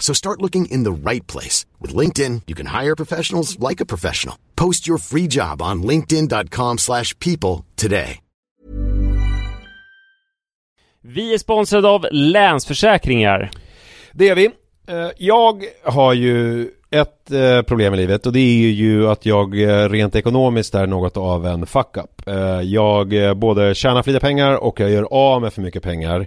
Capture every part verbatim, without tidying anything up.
So start looking in the right place. With LinkedIn, you can hire professionals like a professional. Post your free job on linkedin.com slash people today. Vi är sponsrade av Länsförsäkringar. Det är vi. Jag har ju ett problem i livet, och det är ju att jag rent ekonomiskt är något av en fuck-up. Jag både tjänar för lite pengar och jag gör av med för mycket pengar.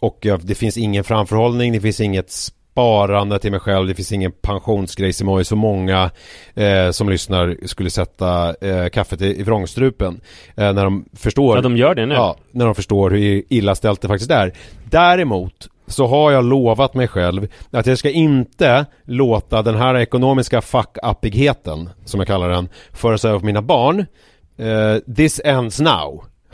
Och det finns ingen framförhållning, det finns inget sparande till mig själv, det finns ingen pensionsgrej som har ju så många eh, som lyssnar skulle sätta eh, kaffet i, i vrångstrupen eh, när de förstår. Ja, de gör det nu. Ja, när de förstår hur illa ställt det faktiskt är. Däremot så har jag lovat mig själv att jag ska inte låta den här ekonomiska fuck-uppigheten, som jag kallar den, föras över på mina barn. Eh, this ends now,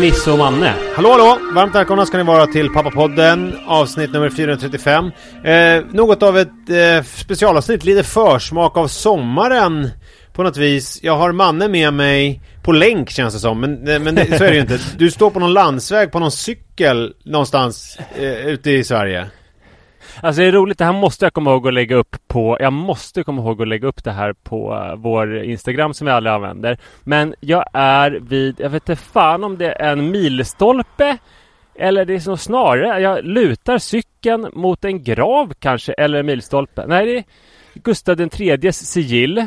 Nisse och Manne. Hallå, hallå. Varmt välkomna ska ni vara till Pappapodden, avsnitt nummer fyrahundratrettiofem. Eh, något av ett eh, specialavsnitt, lite försmak av sommaren på något vis. Jag har Manne med mig på länk, känns det som, men, eh, men det, så är det ju inte. Du står på någon landsväg på någon cykel någonstans eh, ute i Sverige. Alltså det är roligt, det här måste jag komma ihåg att lägga upp på, jag måste komma ihåg att lägga upp det här på vår Instagram som jag aldrig använder. Men jag är vid, jag vet inte fan om det är en milstolpe eller det är så snarare, jag lutar cykeln mot en grav kanske, eller en milstolpe. Nej, det är Gustav den tredje sigill,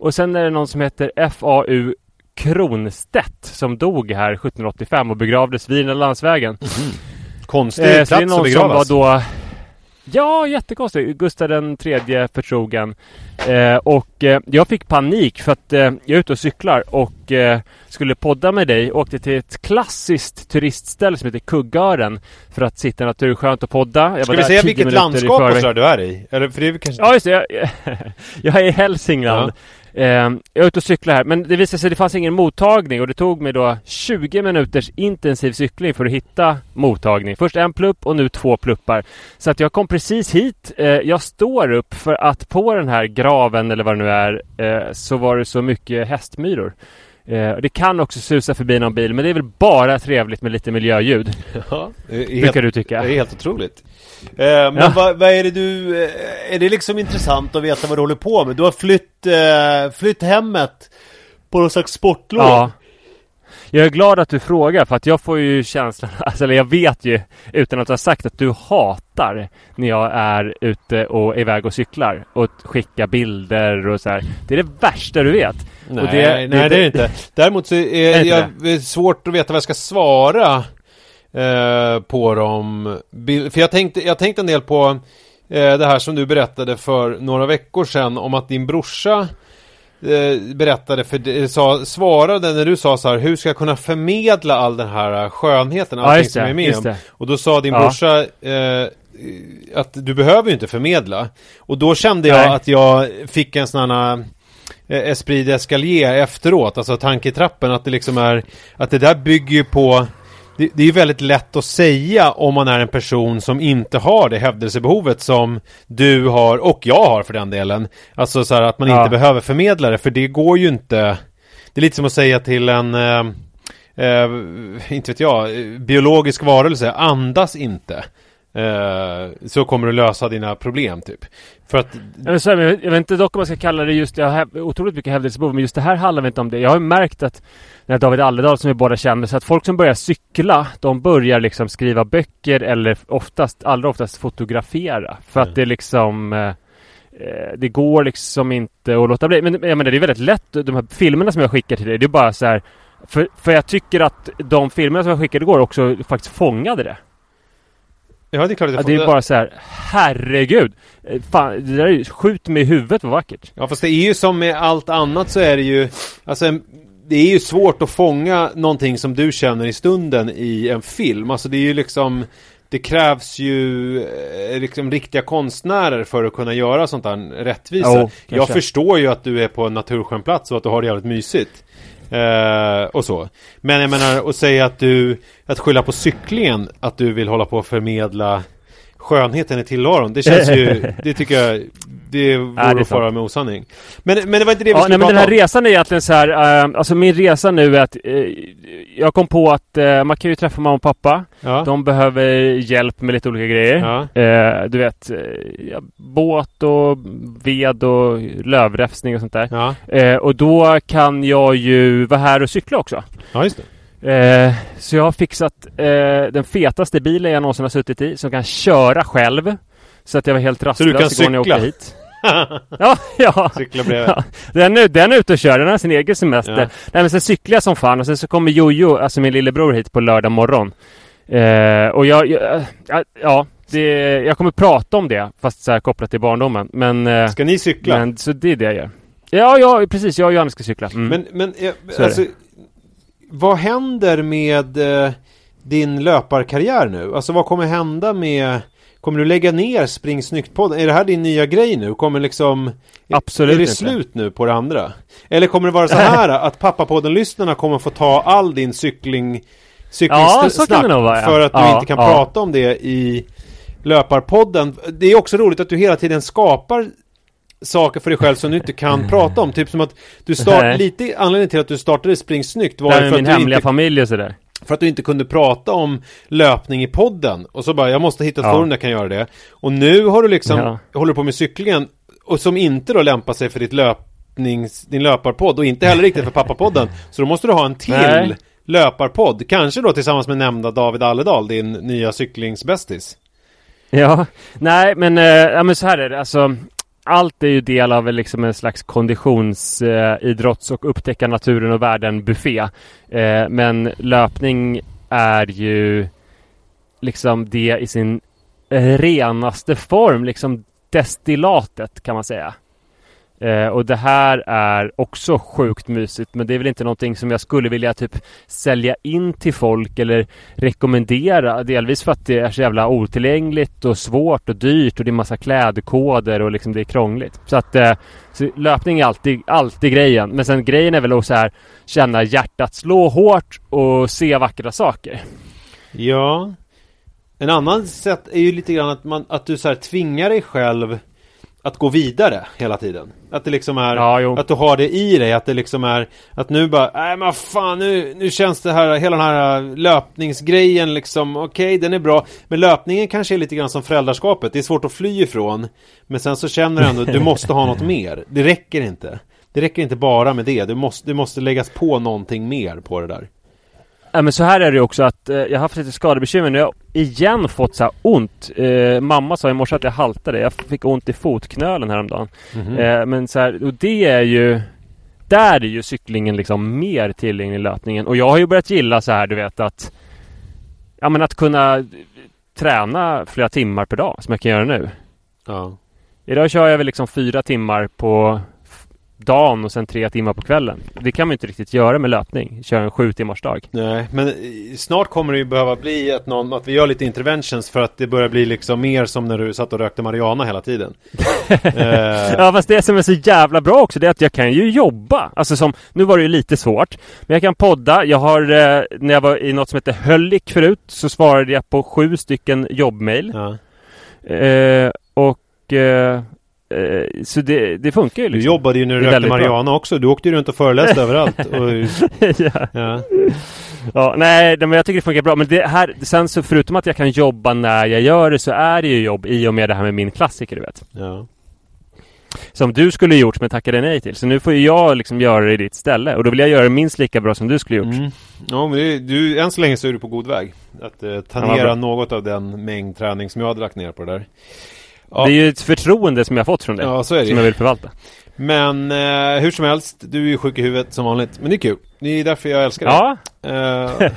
och sen är det någon som heter F A U Cronstedt som dog här sjutton åttiofem och begravdes vid den landsvägen. Mm. Konstig eh, plats att begravas. Som var då. Ja, jättekonstigt. Gustav den tredje förtrogen. Eh, och eh, jag fick panik för att eh, jag är ute och cyklar och eh, skulle podda med dig. Åkte till ett klassiskt turistställe som heter Kuggören för att sitta naturskönt och podda. Jag ska vi säga vilket landskap och så du är i? Eller, för det är kanske... Ja, just det. Jag, jag är i Hälsingland. Ja. Eh, jag är ute och cyklar här. Men det visade sig att det fanns ingen mottagning och det tog mig då tjugo minuters intensiv cykling för att hitta mottagning. Först en plupp och nu två pluppar. Så att jag kom precis hit. Eh, jag står upp för att på den här graven eller vad det nu är, eh, så var det så mycket hästmyror. Eh, det kan också susa förbi någon bil, men det är väl bara trevligt med lite miljöljud. Ja, brukar du tycka. Det är helt otroligt. Eh, men ja. vad, vad är det du, är det liksom intressant att veta vad du håller på med? Du har flytt, eh, flytt hemmet på någon slags sportlov. Ja. Jag är glad att du frågar, för att jag får ju känslan, alltså, eller jag vet ju utan att ha sagt att du hatar när jag är ute och är iväg och cyklar och skickar bilder och så här. Det är det värsta du vet. Nej, och det, nej, det, det, det är det inte. Däremot så är, är jag, det är svårt att veta vad jag ska svara. eh, på dem. För jag tänkte, jag tänkte en del på eh, det här som du berättade för några veckor sedan om att din brorsa eh, berättade för, sa, svarade när du sa så här: hur ska jag kunna förmedla all den här skönheten, allting ja, det, som är med. Och då sa din ja. brorsa eh, att du behöver ju inte förmedla. Och då kände jag Nej. att jag fick en sån här esprit d'escalier efteråt, alltså tanketrappen, att det liksom är att det där bygger ju på det, det är ju väldigt lätt att säga om man är en person som inte har det hävdelsebehovet som du har och jag har för den delen, alltså så här att man ja. inte behöver förmedla det, för det går ju inte. Det är lite som att säga till en eh, eh, inte vet jag, biologisk varelse: andas inte. Uh, så kommer du lösa dina problem typ. För att... jag, vill säga, jag vet inte dock om man ska kalla det just, jag har otroligt mycket hävdelsebehov, men just det här handlar inte om det. Jag har ju märkt att när David Alledal, som vi båda känner, så att folk som börjar cykla, de börjar liksom skriva böcker eller oftast, allra oftast fotografera, för mm. att det liksom eh, det går liksom inte att låta bli. Men jag menar, det är väldigt lätt, de här filmerna som jag skickar till dig, det är bara så här, för, för jag tycker att de filmerna som jag skickade igår också faktiskt fångade det. Ja, det är klart. Det, ja, det är bara så här, herregud. Fan, det där är ju, skjut mig i huvudet, vad vackert. Ja, fast det är ju som med allt annat, så är det ju, alltså en, det är ju svårt att fånga någonting som du känner i stunden i en film. Alltså det är ju liksom, det krävs ju liksom riktiga konstnärer för att kunna göra sånt där rättvisa. Oh, jag förstår ju att du är på en naturskön plats och att du har det jävligt mysigt. Uh, och så. Men jag menar, att säga att du, att skylla på cyklingen, att du vill hålla på och förmedla skönheten i tillvaron, det känns ju, det tycker jag, det vore ja, att fara med osanning. Men, men det var inte det vi ja, skulle nej, prata om. Den här om. resan är egentligen så här, uh, alltså min resa nu är att uh, jag kom på att uh, man kan ju träffa mamma och pappa. Ja. De behöver hjälp med lite olika grejer. Ja. Uh, du vet, uh, båt och ved och lövräfsning och sånt där. Ja. Uh, och då kan jag ju vara här och cykla också. Ja, just det. Eh, så jag har fixat eh, den fetaste bilen jag någonsin har suttit i, som kan köra själv, så att jag var helt rastlös. Så du kan cykla? När jag åkte hit. ja, ja. Cykla bredvid. Ja. Den, den är ute och kör, den har sin egen semester. Ja. Nej, men sen cyklar jag som fan, och sen så kommer Jojo, alltså min lillebror, hit på lördag morgon. Eh, och jag, jag ja, ja det, jag kommer prata om det, fast så här kopplat till barndomen. Men, eh, ska ni cykla? Men, så det är det jag gör. Ja, ja precis, jag och Johannes ska cykla. Mm. Men, men jag, alltså... vad händer med eh, din löparkarriär nu? Alltså vad kommer hända med... kommer du lägga ner Spring Snyggt-podden? Är det här din nya grej nu? Kommer liksom... absolut är det inte. Slut nu på det andra? Eller kommer det vara så här att pappapodden-lyssnarna kommer få ta all din cykling... cyklingssnack ja, för att ja, du inte kan ja. prata om det i löparpodden? Det är också roligt att du hela tiden skapar... saker för dig själv som du inte kan prata om, typ som att du start, lite anledningen till att du startade Spring Snyggt var för min att hemliga inte, familj och sådär, för att du inte kunde prata om löpning i podden, och så bara, jag måste hitta ett ja. forum där jag kan göra det, och nu har du liksom ja. håller på med cyklingen, och som inte då lämpar sig för ditt löpnings, din löparpodd, och inte heller riktigt för pappapodden, så då måste du ha en till Nej. löparpodd, kanske då tillsammans med nämnda David Alledal, din nya cyklingsbästis. Ja, nej men, äh, ja, men så här är det, alltså allt är ju del av liksom en slags konditionsidrotts- eh, och upptäcka naturen och världen-buffé. Eh, men löpning är ju liksom det i sin renaste form. Liksom destillatet kan man säga. Eh, och det här är också sjukt mysigt. Men det är väl inte någonting som jag skulle vilja typ sälja in till folk eller rekommendera. Delvis för att det är så jävla otillgängligt och svårt och dyrt. Och det är massa klädkoder och liksom det är krångligt. Så att eh, så löpning är alltid, alltid grejen. Men sen grejen är väl att så här, känna hjärtat slå hårt och se vackra saker. Ja. En annan sätt är ju lite grann att, man, att du så här tvingar dig själv att gå vidare hela tiden. Att det liksom är ja, att du har det i dig, att det liksom är att nu bara nej men fan nu nu känns det här hela den här löpningsgrejen liksom okej, okay, den är bra, men löpningen kanske är lite grann som föräldraskapet. Det är svårt att fly ifrån, men sen så känner du ändå att du måste ha något mer. Det räcker inte. Det räcker inte bara med det. Du måste du måste läggas på någonting mer på det där. Ja, men så här är det också att eh, jag har haft lite skadebekymmer nu. Jag har igen fått så här ont. Eh, mamma sa i morse att jag haltade. Jag fick ont i fotknölen häromdagen. Mm-hmm. Eh, men så här, och det är ju... där är ju cyklingen liksom mer tillgänglig i löpningen. Och jag har ju börjat gilla så här, du vet, att ja, men att kunna träna flera timmar per dag som jag kan göra nu. Ja. Idag kör jag väl liksom fyra timmar på dagen och sen tre timmar på kvällen. Det kan man inte riktigt göra med löpning. Kör en sju timmars dag. Nej, men snart kommer det ju behöva bli att, någon, att vi gör lite interventions för att det börjar bli liksom mer som när du satt och rökte marijuana hela tiden. uh... Ja, fast det som är så jävla bra också, det är att jag kan ju jobba. Alltså som, nu var det ju lite svårt, men jag kan podda. Jag har, eh, när jag var i något som heter Höllik förut, så svarade jag på sju stycken jobbmail. Ja. Eh, och... Eh, så det, det funkar ju liksom. Du jobbade ju när du rökte marijuana också. Du åkte ju runt och föreläste överallt och... ja. Ja. Ja, nej, men jag tycker det funkar bra. Men det här, sen så förutom att jag kan jobba när jag gör det, så är det ju jobb i och med det här med min klassiker, du vet. Ja. Som du skulle gjort, men tackade nej till. Så nu får jag liksom göra det i ditt ställe. Och då vill jag göra det minst lika bra som du skulle gjort. Mm. Ja, men det, du, än så länge så är du på god väg att eh, tanera ja, något av den mängd träning som jag har dragit ner på det där. Ja. Det är ju ett förtroende som jag fått från dig, ja, som jag vill förvalta. Men eh, hur som helst, du är ju sjuk i huvudet som vanligt. Men det är kul, det är därför jag älskar dig. Ja. eh, Är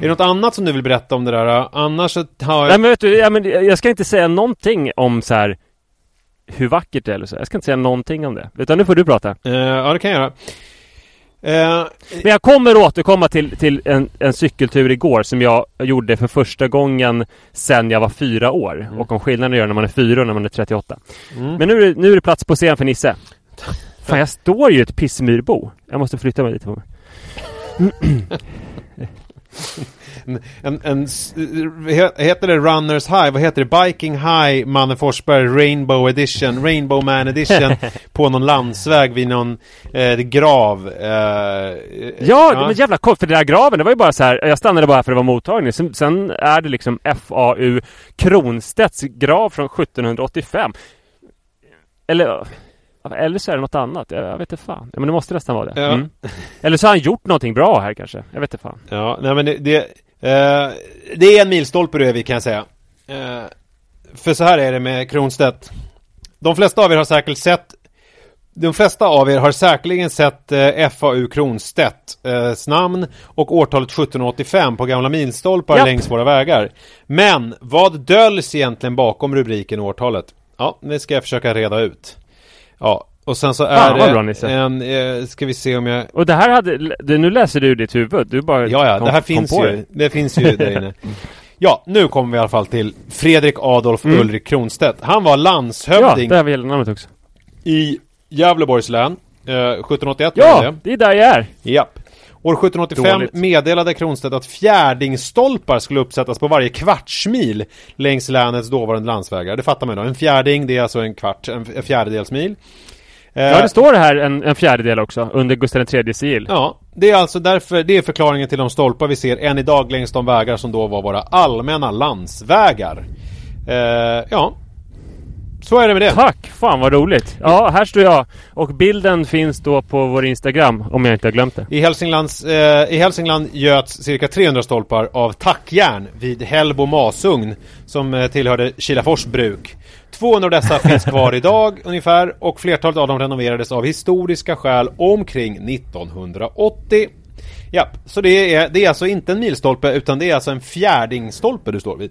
det något annat som du vill berätta om det där? Annars så tar jag... Nej, men vet du, jag, men, jag ska inte säga någonting om så här, hur vackert det är eller så. Jag ska inte säga någonting om det, utan nu får du prata. eh, Ja, det kan jag göra. Eh, men jag kommer återkomma till, till en, en cykeltur igår som jag gjorde för första gången sedan jag var fyra år. Mm. Och om skillnaden att göra när man är fyra och när man är trettioåtta. Mm. Men nu, nu är det plats på scen för Nisse. Fan, jag står ju ett pissmyrbo. Jag måste flytta mig lite på mig. En, en, en, heter det Runners High? Vad heter det? Biking High, Manne Forsberg Rainbow Edition, Rainbow Man Edition på någon landsväg vid någon eh, grav. eh, Ja, ja. Men jävla kort, för den här graven, det var ju bara så här. Jag stannade bara för det var mottagning. Sen, sen är det liksom F A U Cronstedts grav från sjuttonhundraåttiofem. Eller... Eller så är det något annat, jag vet inte fan. Men det måste nästan vara det. Ja. Mm. Eller så har han gjort någonting bra här kanske, jag vet inte fan. Ja, nej men det, det, eh, det är en milstolpe Rövig, kan jag säga. Eh, för så här är det med Cronstedt. De flesta av er har säkert sett De flesta av er har säkerligen sett eh, F A U Cronstedt eh, namn och årtalet sjuttonhundraåttiofem på gamla milstolpar. Japp. Längs våra vägar. Men vad döljs egentligen bakom rubriken årtalet? Ja, det ska jag försöka reda ut. Ja, och sen så är ah, det bra, Nisse. En, eh, ska vi se om jag... Och det här hade... Det, nu läser du ditt huvud. Du bara ja, ja, kom, det här finns ju. Det. det finns ju där inne. Ja, nu kommer vi i alla fall till Fredrik Adolf mm. Ulrik Cronstedt. Han var landshövding. Ja, det här var hela namnet också. I Gävleborgs län. Eh, sjuttonhundraåttioett. Ja, det. det är där jag är. Japp. År sjuttonhundraåttiofem Dåligt. Meddelade Cronstedt att fjärdingstolpar skulle uppsättas på varje kvartsmil längs länets dåvarande landsvägar. Det fattar man då. En fjärding, det är alltså en kvart, en fjärdedelsmil. Ja, det står det här en, en fjärdedel också, under Gustav den tredje sigill. Ja, det är alltså därför, det är förklaringen till de stolpar vi ser än idag längs de vägar som då var våra allmänna landsvägar. Eh, ja, så är det med det. Tack, fan vad roligt. Ja, här står jag. Och bilden finns då på vår Instagram, om jag inte har glömt det. I, Hälsinglands, eh, i Hälsingland göts cirka trehundra stolpar av tackjärn vid Hellbo masugn som eh, tillhörde Kilaforsbruk. tvåhundra av dessa finns kvar idag ungefär, och flertalet av dem renoverades av historiska skäl omkring nittonhundraåttio. Ja, så det är, det är alltså inte en milstolpe, utan det är alltså en fjärdingstolpe du står vid.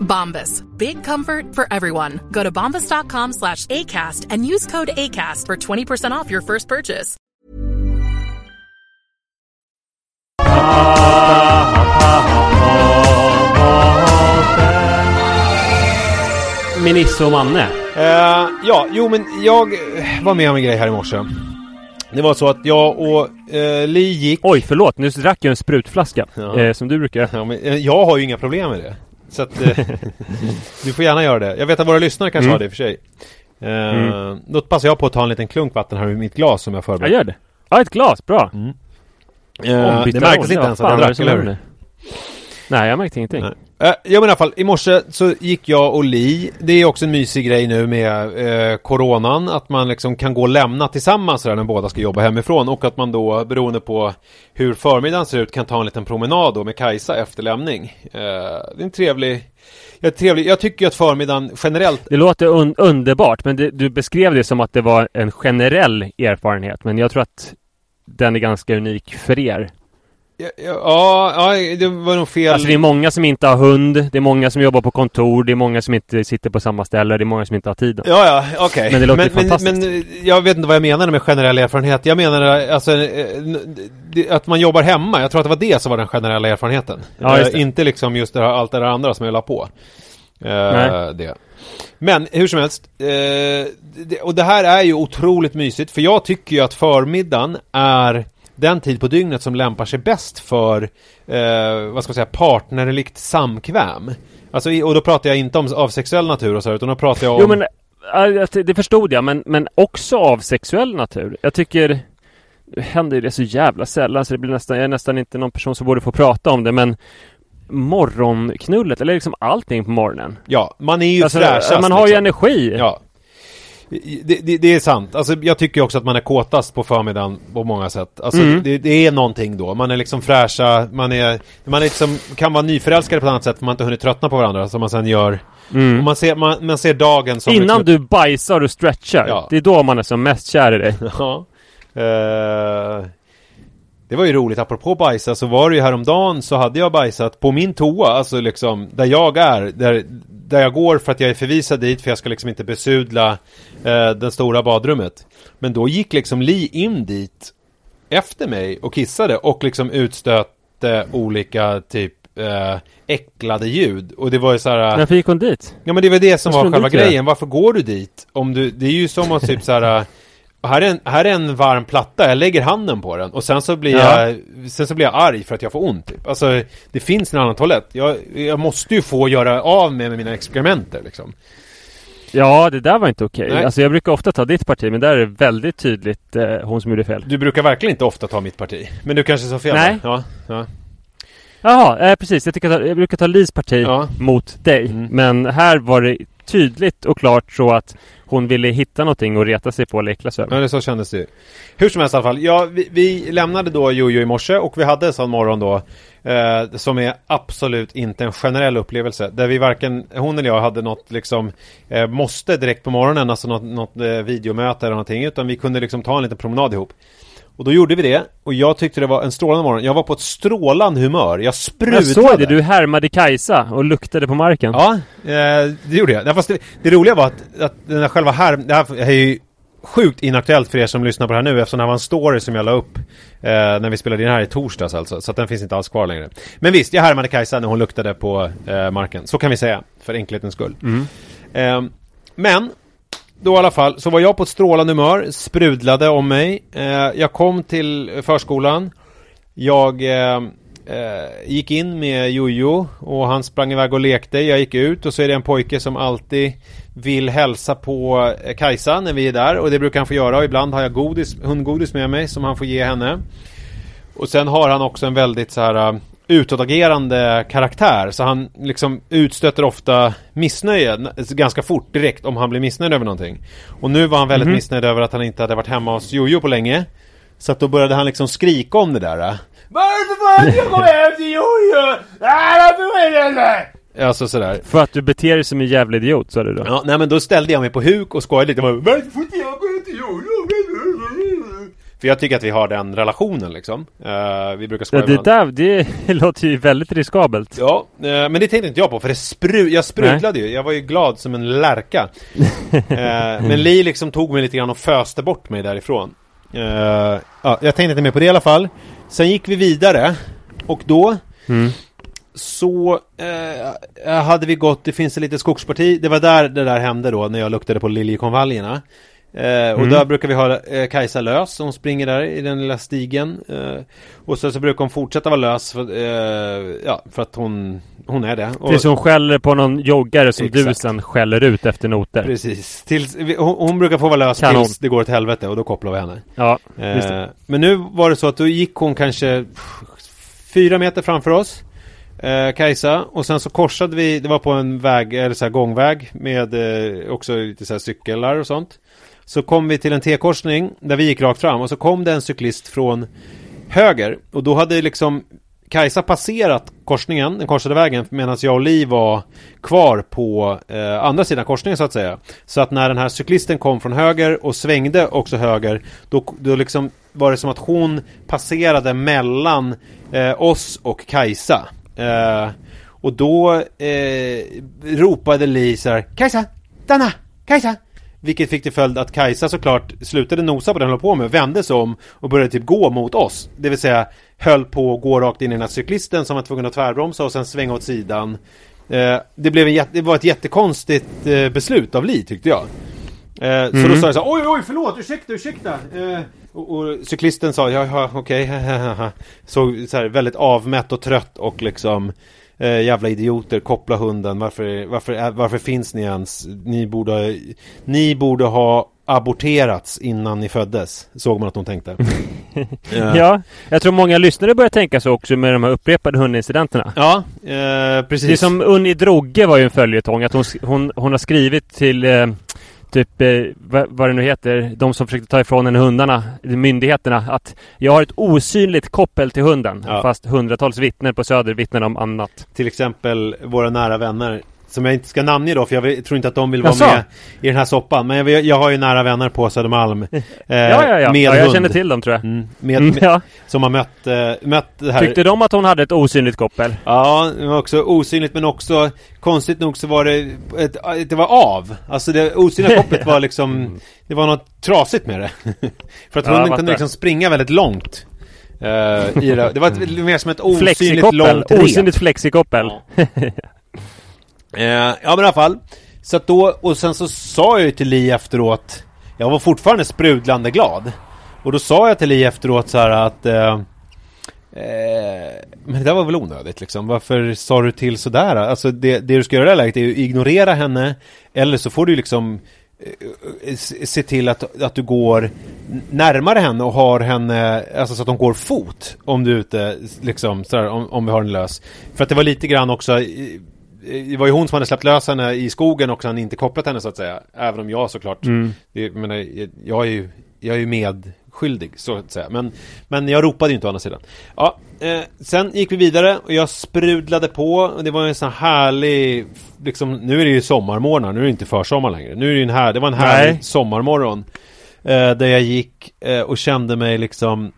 Bombas. Big comfort for everyone. Go to bombas dot com slash A C A S T and use code A C A S T for twenty percent off your first purchase. med Nisse och Manne. Uh, ja, jo men jag var med om en grej här i morse. Det var så att jag och eh, Li gick... Oj, förlåt. Nu drack jag en sprutflaska, ja. eh, som du brukar. Ja, men, eh, jag har ju inga problem med det. Så att, eh, du får gärna göra det. Jag vet att våra lyssnare kanske mm. har det i för sig. Eh, mm. Då passar jag på att ta en liten klunk vatten här i mitt glas som jag förberett. Jag gör det. Ja, ett glas. Bra. Mm. Eh, det märktes inte ens att jag drack, eller hur? Nej, jag märkte ingenting. Nej. Uh, ja, men i alla fall, i morse så gick jag och Li. Det är också en mysig grej nu med uh, coronan, att man liksom kan gå och lämna tillsammans där när båda ska jobba hemifrån, och att man då, beroende på hur förmiddagen ser ut, kan ta en liten promenad då med Kajsa efter lämning. Uh, det är en trevlig, ja, trevlig... Jag tycker ju att förmiddagen generellt... Det låter un- underbart, men det, du beskrev det som att det var en generell erfarenhet, men jag tror att den är ganska unik för er. Ja, ja, ja, det var nog fel. Alltså det är många som inte har hund, det är många som jobbar på kontor, det är många som inte sitter på samma ställe, det är många som inte har tid. Ja, ja, okej. Okay. Men det låter men, fantastiskt. Men, men jag vet inte vad jag menade med generell erfarenhet. Jag menar alltså, att man jobbar hemma. Jag tror att det var det som var den generella erfarenheten. Ja, just det. Inte liksom just det här, allt det där andra som jag la på. Nej. Det. Men hur som helst, och det här är ju otroligt mysigt, för jag tycker ju att förmiddagen är den tid på dygnet som lämpar sig bäst för eh, vad ska man säga, partnerlikt samkväm. Alltså, och då pratar jag inte om av sexuell natur och så, utan då pratar jag om... Jo, men det förstod jag, men, men också av sexuell natur. Jag tycker, det händer det så jävla sällan, så det blir nästan, jag är nästan inte någon person som borde få prata om det, men morgonknullet, eller liksom allting på morgonen. Ja, man är ju alltså, fräschast. Man har liksom ju energi. Ja. Det, det, det är sant. Alltså, jag tycker också att man är kåtast på förmiddagen på många sätt. Alltså, mm. det, det är någonting då. Man är liksom fräscha. Man, är, man är liksom, kan vara nyförälskad på ett annat sätt, för man inte hunnit tröttna på varandra som man sen gör. Mm. Och man, ser, man, man ser dagen som... Innan liksom... du bajsar och stretchar. Ja. Det är då man är som mest kär i dig. Ja. Uh, det var ju roligt. Apropå bajsa så var det ju häromdagen, så hade jag bajsat på min toa. Alltså liksom, där jag är... Där, där jag går för att jag är förvisad dit, för jag ska liksom inte besudla eh, den stora badrummet. Men då gick liksom Li in dit efter mig och kissade och liksom utstötte olika typ eh, äcklade ljud. Och det var ju så här... Varför gick hon dit? Ja, men det var det som var själva grejen. Varför går du dit? Om du, det är ju som att typ så här... Här är, en, här är en varm platta, jag lägger handen på den och sen så blir, ja. jag, sen så blir jag arg för att jag får ont. Typ. Alltså, det finns en annan toalett. Jag, jag måste ju få göra av med, med mina experimenter. Liksom. Ja, det där var inte okej. Okay. Alltså, jag brukar ofta ta ditt parti, men där är det väldigt tydligt eh, hon som gjorde fel. Du brukar verkligen inte ofta ta mitt parti, men du kanske sa fel. Nej. Ja, ja. Jaha, eh, precis. Jag, tycker jag, jag brukar ta Lis parti ja. mot dig, mm. men här var det tydligt och klart så att hon ville hitta någonting och reta sig på läcklasöver. Ja, det så kändes det ju. Hur som helst i alla fall. Ja, vi, vi lämnade då Jojo i morse och vi hade en sån morgon då eh, som är absolut inte en generell upplevelse. Där vi varken, hon eller jag, hade något liksom eh, måste direkt på morgonen, alltså något, något eh, videomöte eller någonting, utan vi kunde liksom ta en liten promenad ihop. Och då gjorde vi det, och jag tyckte det var en strålande morgon. Jag var på ett strålande humör. Jag sprutade. Jag såg det, du härmade Kajsa och luktade på marken. Ja, eh, det gjorde jag. Fast det, det roliga var att, att den här själva här, det här är ju sjukt inaktuellt för er som lyssnar på det här nu, eftersom det här var en story som jag la upp eh, när vi spelade in här i torsdags alltså, så att den finns inte alls kvar längre. Men visst, jag härmade Kajsa när hon luktade på eh, marken. Så kan vi säga, för enkelhetens skull. Mm. Eh, men... Då i alla fall, så var jag på ett strålande humör, sprudlade om mig. Eh, jag kom till förskolan. Jag eh, eh, gick in med Jojo och han sprang iväg och lekte. Jag gick ut och så är det en pojke som alltid vill hälsa på Kajsa när vi är där. Och det brukar han få göra. Och ibland har jag godis, hundgodis med mig som han får ge henne. Och sen har han också en väldigt så här... utåtagerande karaktär, så han liksom utstöter ofta missnöje ganska fort direkt om han blir missnöjd över någonting. Och nu var han väldigt mm-hmm. missnöjd över att han inte hade varit hemma hos Jojo på länge, så att då började han liksom skrika om det där. Varför får jag komma hem till Jojo? Nej, alltså sådär. För att du beter dig som en jävla idiot, sa du då. Ja, nej men då ställde jag mig på huk och skojade lite. Varför får inte jag gå hem till Jojo? För jag tycker att vi har den relationen liksom. Uh, vi brukar skoja ja, det, där, det låter ju väldigt riskabelt. Ja, uh, men det tänkte inte jag på. För det spru- jag sprudlade Nej. ju. Jag var ju glad som en lärka. uh, men Li liksom tog mig lite grann och föste bort mig därifrån. Uh, uh, jag tänkte inte mer på det i alla fall. Sen gick vi vidare. Och då mm. så eh, hade vi gått, det finns en liten skogsparti, det var där det där hände då när jag luktade på liljekonvaljerna. Eh, mm. Och där brukar vi ha eh, Kajsa lös, hon springer där i den lilla stigen eh, och så, så brukar hon fortsätta vara lös för, eh, ja, för att hon, hon är det. Och, tills hon skäller på någon joggare som exakt. Du sen skäller ut efter noter. Precis, tills, vi, hon, hon brukar få vara lös kan tills hon. Det går åt helvete och då kopplar vi henne. Ja, just det. Eh, men nu var det så att då gick hon kanske pff, fyra meter framför oss. Eh, Kajsa, och sen så korsade vi, det var på en väg, eller så här gångväg med eh, också lite så här cyklar och sånt. Så kom vi till en T-korsning där vi gick rakt fram och så kom det en cyklist från höger och då hade liksom Kajsa passerat korsningen, den korsade vägen, medan jag och Liv var kvar på eh, andra sidan korsningen så att säga. Så att när den här cyklisten kom från höger och svängde också höger, då, då liksom var det som att hon passerade mellan eh, oss och Kajsa. Eh, och då eh, ropade Li så här: Kajsa, Danna, Kajsa. Vilket fick till följd att Kajsa såklart slutade nosa på det hon höll på med, vände sig om och började typ gå mot oss. Det vill säga höll på att gå rakt in i den här cyklisten som var tvungen att tvärbromsa och sen svänga åt sidan. Eh, det, blev en jät- det var ett jättekonstigt eh, beslut av Li, tyckte jag. Eh, mm. Så då sa jag så här: oj, oj, förlåt, ursäkta, ursäkta. Eh, och, och cyklisten sa, ja, ja okej, okay. Såg så här väldigt avmätt och trött och liksom... Eh, jävla idioter, koppla hunden, varför, varför, varför finns ni ens, ni borde, ni borde ha aborterats innan ni föddes, såg man att de tänkte. eh. Ja, jag tror många lyssnare börjar tänka så också med de här upprepade hundincidenterna. Ja, eh, precis. Det är som Unni Drogge var ju en följetong, att hon, hon, hon har skrivit till eh, typ, eh, vad, vad det nu heter, de som försökte ta ifrån henne hundarna, myndigheterna, att jag har ett osynligt koppel till hunden, ja. Fast hundratals vittnen på Söder vittnar om annat. Till exempel våra nära vänner, som jag inte ska namnge då, för jag tror inte att de vill vara med i den här soppan. Men jag, jag har ju nära vänner på Södermalm. Eh, ja, ja, ja. Med ja, jag hund. Känner till dem, tror jag. Mm, med, mm, ja. Med, som har mött, eh, mött det här. Tyckte de att hon hade ett osynligt koppel? Ja, det var också osynligt, men också konstigt nog så var det ett, det var av. Alltså det osynliga kopplet var liksom, det var något trasigt med det. För att ja, hunden kunde liksom springa väldigt långt. Eh, i det. det var ett, mer som ett osynligt långt red. Osynligt flexikoppel. Ja. Ja, men i alla fall. Så att då, och sen så sa jag ju till Li efteråt, jag var fortfarande sprudlande glad. Och då sa jag till Li efteråt så här att eh, eh, men det där var väl onödigt liksom. Varför sa du till sådär? Alltså det, det du ska göra i det läget är ju ignorera henne. Eller så får du liksom eh, se till att, att du går närmare henne och har henne, alltså så att de går fot om du är ute liksom, sådär, om, om vi har en lös. För att det var lite grann också, det var ju hon som hade släppt lös henne i skogen och sen inte kopplat henne så att säga. Även om jag såklart, mm. jag, menar, jag, är ju, jag är ju medskyldig så att säga. Men, men jag ropade ju inte å andra sidan. Ja, eh, sen gick vi vidare och jag sprudlade på. Och det var en sån härlig, liksom, nu är det ju sommarmorgon, nu är det inte försommar längre. Nu är det, en här, det var en härlig Nej. sommarmorgon eh, där jag gick eh, och kände mig liksom...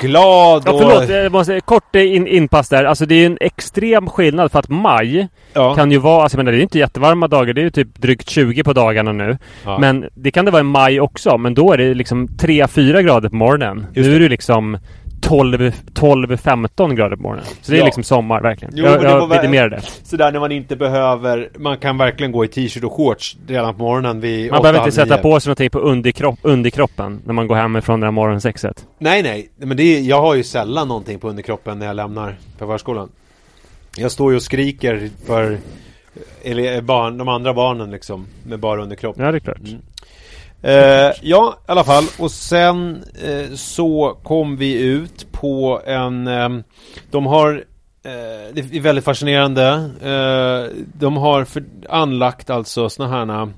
glad och... Ja, förlåt, jag måste, kort in, inpass där. Alltså det är ju en extrem skillnad för att maj ja. kan ju vara, alltså men det är ju inte jättevarma dagar, det är ju typ drygt tjugo på dagarna nu. Ja. Men det kan det vara i maj också, men då är det liksom tre fyra grader på morgonen. Just nu det. Är det liksom tolv femton grader på morgonen. Så det är ja. liksom sommar, verkligen. Jo, jag jag lite mer det. Så där när man inte behöver, man kan verkligen gå i t-shirt och shorts redan på morgonen vid man åtta, behöver inte nio. Sätta på sig någonting på underkropp, underkroppen när man går hemifrån det här morgonsexet. Nej, nej. Men det är, jag har ju sällan någonting på underkroppen när jag lämnar förskolan. Jag står ju och skriker för eller barn, de andra barnen liksom, med bara underkropp. Ja, det är klart. Mm. Eh, ja, i alla fall. Och sen eh, så kom vi ut på en... Eh, de har... Eh, det är väldigt fascinerande. Eh, de har för, anlagt alltså såna här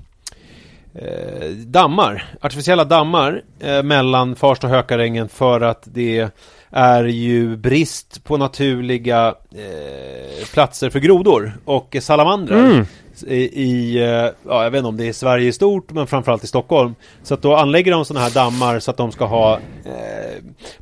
eh, dammar. Artificiella dammar eh, mellan Farsta och Hökarängen för att det är ju brist på naturliga eh, platser för grodor och salamandrar. Mm. i, ja, jag vet inte om det är i Sverige i stort, men framförallt i Stockholm. Så att då anlägger de sådana här dammar så att de ska ha eh,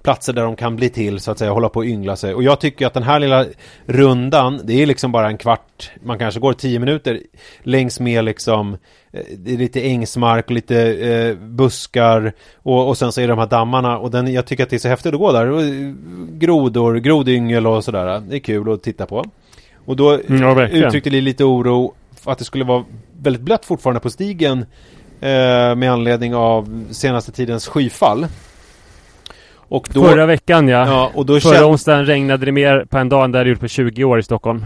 platser där de kan bli till, så att säga, hålla på och yngla sig. Och jag tycker att den här lilla rundan, det är liksom bara en kvart, man kanske går tio minuter längs med liksom eh, lite ängsmark, lite eh, buskar och, och sen så är det de här dammarna, och den, jag tycker att det är så häftigt att gå där. Grodor, grodyngel och sådär, det är kul att titta på. Och då mm, uttryckte det lite oro att det skulle vara väldigt blött fortfarande på stigen eh, med anledning av senaste tidens skyfall. Och då, förra veckan, ja. ja och då förra känd... onsdagen regnade det mer på en dag än det hade gjort på tjugo år i Stockholm.